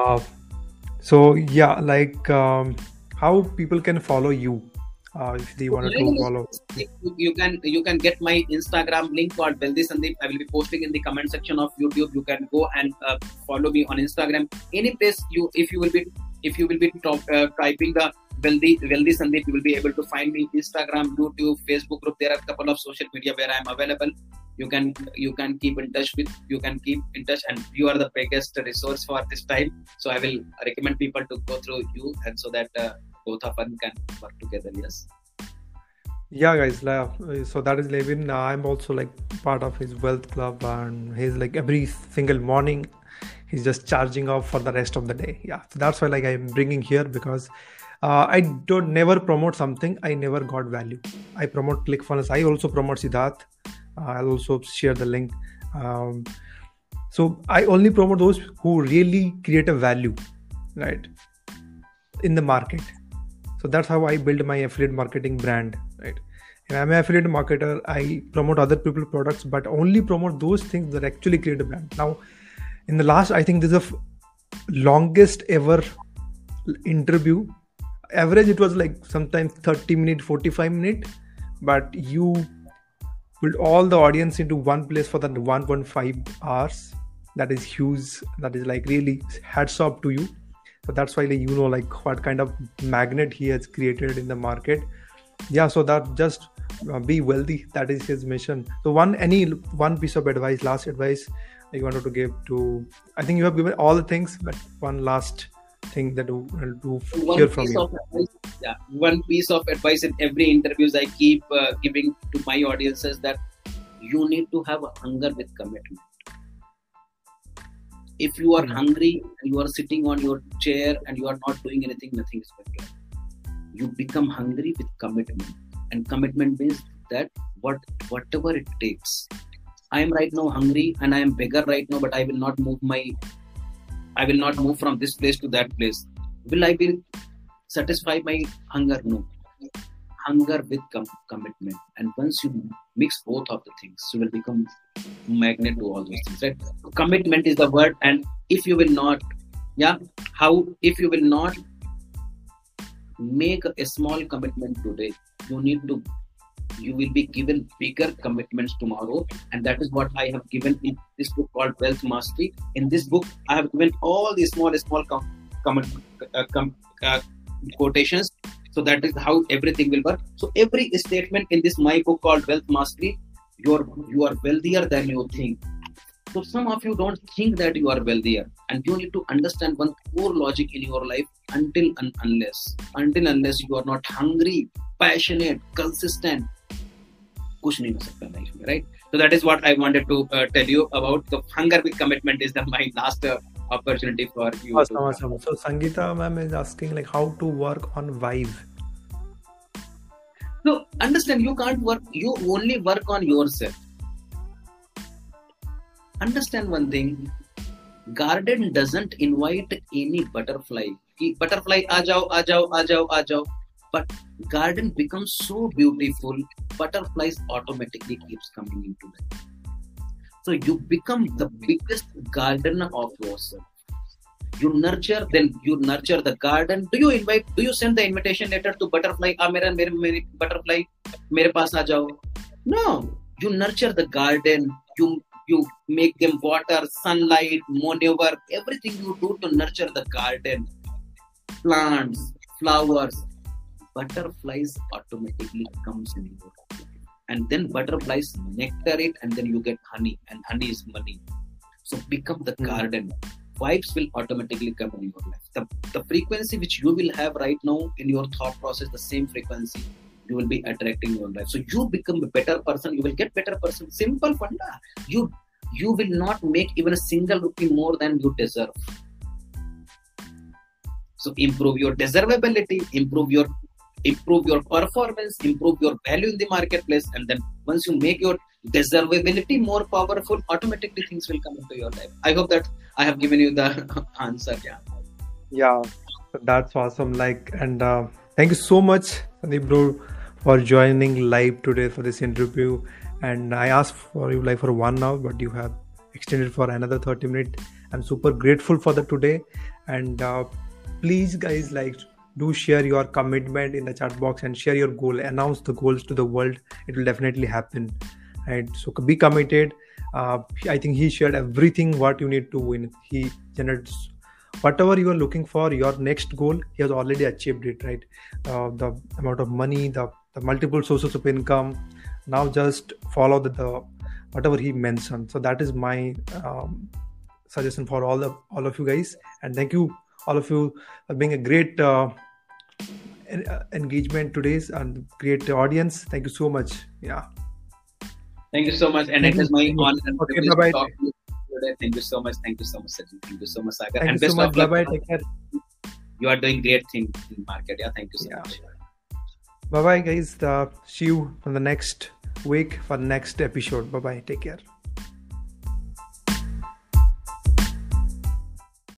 Uh, so yeah, like um, how people can follow you uh, if they wanted to follow. You can you can get my Instagram link called Wealthy Sandeep. I will be posting in the comment section of YouTube. You can go and uh, follow me on Instagram. Any place you if you will be if you will be top, uh, typing the Wealthy, Wealthy Sandeep, you will be able to find me. Instagram, YouTube, Facebook group. There are a couple of social media where I am available. You can you can keep in touch with you can keep in touch, and you are the biggest resource for this time. So I will recommend people to go through you, and so that uh, both of us can work together. Yes. Yeah, guys. So that is Levin. I'm also like part of his wealth club, and he's like every single morning, he's just charging up for the rest of the day. Yeah. So that's why like I'm bringing here because. Uh, I don't never promote something I never got value. I promote ClickFunnels. I also promote Siddharth. Uh, I'll also share the link. Um, so I only promote those who really create a value, right, in the market. So that's how I build my affiliate marketing brand, right? If I'm an affiliate marketer, I promote other people's products, but only promote those things that actually create a brand. Now, in the last, I think this is the f- longest ever interview. Average it was like sometimes thirty minute, forty-five minute, but you put all the audience into one place for the one point five hours. That is huge. That is like really hats off to you. So that's why like, you know like what kind of magnet he has created in the market. Yeah, so that just uh, be wealthy. That is his mission. So one any one piece of advice, last advice you wanted to give to, I think you have given all the things, but one last thing that will do hear from you. Advice, yeah, one piece of advice in every interviews I keep uh, giving to my audiences that you need to have a hunger with commitment. If you are mm-hmm. hungry and you are sitting on your chair and you are not doing anything, nothing is going to happen. You become hungry with commitment, and commitment means that what whatever it takes. I am right now hungry and I am beggar right now, but I will not move my I will not move from this place to that place. Will I be satisfy my hunger? No. hunger with com- commitment. And once you mix both of the things, you will become magnet to all those things, right? So commitment is the word. And if you will not, yeah, how, if you will not make a small commitment today, you need to, you will be given bigger commitments tomorrow. And that is what I have given in this book called Wealth Mastery. In this book, I have given all the small, small com- com- uh, com- uh, quotations. So that is how everything will work. So every statement in this my book called Wealth Mastery, you are, you are wealthier than you think. So some of you don't think that you are wealthier, and you need to understand one core logic in your life. Until and unless, until unless you are not hungry, passionate, consistent, kuch nahi ho sakta life mein, right? So that is what I wanted to uh, tell you about. The hunger with commitment is the, my last uh, opportunity for you. Awesome, awesome. So Sangeeta ma'am is asking like how to work on Vive. No, understand, you can't work, you only work on yourself. Understand one thing, garden doesn't invite any butterfly. Ki butterfly, aa jao, aa jao, aa jao, aa jao. But garden becomes so beautiful, butterflies automatically keeps coming into life. So you become the biggest gardener of yourself. You nurture, then you nurture the garden. Do you invite, do you send the invitation letter to butterfly? Ah, mera, mera, mera, butterfly, mere paas aa jao. No, you nurture the garden. You, you make them water, sunlight, manure, everything you do to nurture the garden. Plants, flowers, butterflies automatically comes in your life. And then butterflies nectar it, and then you get honey, and honey is money. So become the garden. Vibes will automatically come in your life. The, the frequency which you will have right now in your thought process, the same frequency you will be attracting your life. So you become a better person, you will get better person. Simple funda. You, you will not make even a single rupee more than you deserve. So improve your deservability, improve your improve your performance, improve your value in the marketplace. And then once you make your deservability more powerful, automatically things will come into your life. I hope that I have given you the answer. Yeah. Yeah, that's awesome. Like, and uh, thank you so much, Sandeep bro, for joining live today for this interview. And I asked for you like for one hour, but you have extended for another thirty minutes. I'm super grateful for that today. And uh, please guys, like, do share your commitment in the chat box and share your goal. Announce the goals to the world. It will definitely happen. Right? So be committed. Uh, I think he shared everything what you need to win. He generates whatever you are looking for, your next goal. He has already achieved it, right? Uh, the amount of money, the, the multiple sources of income. Now just follow the, the whatever he mentioned. So that is my um, suggestion for all the all of you guys. And thank you all of you for being a great Uh, engagement today's and great audience. Thank you so much. Yeah, thank you so much. And it is my honor okay, to talk to you today. Thank you so much. Thank you so much, Sachin. Thank you so much, Sagar. Thank and you so much. Bye bye. Take care. You are doing great things in market. Yeah, thank you so yeah. much. Bye bye, guys. Uh, see you on the next week for next episode. Bye bye. Take care.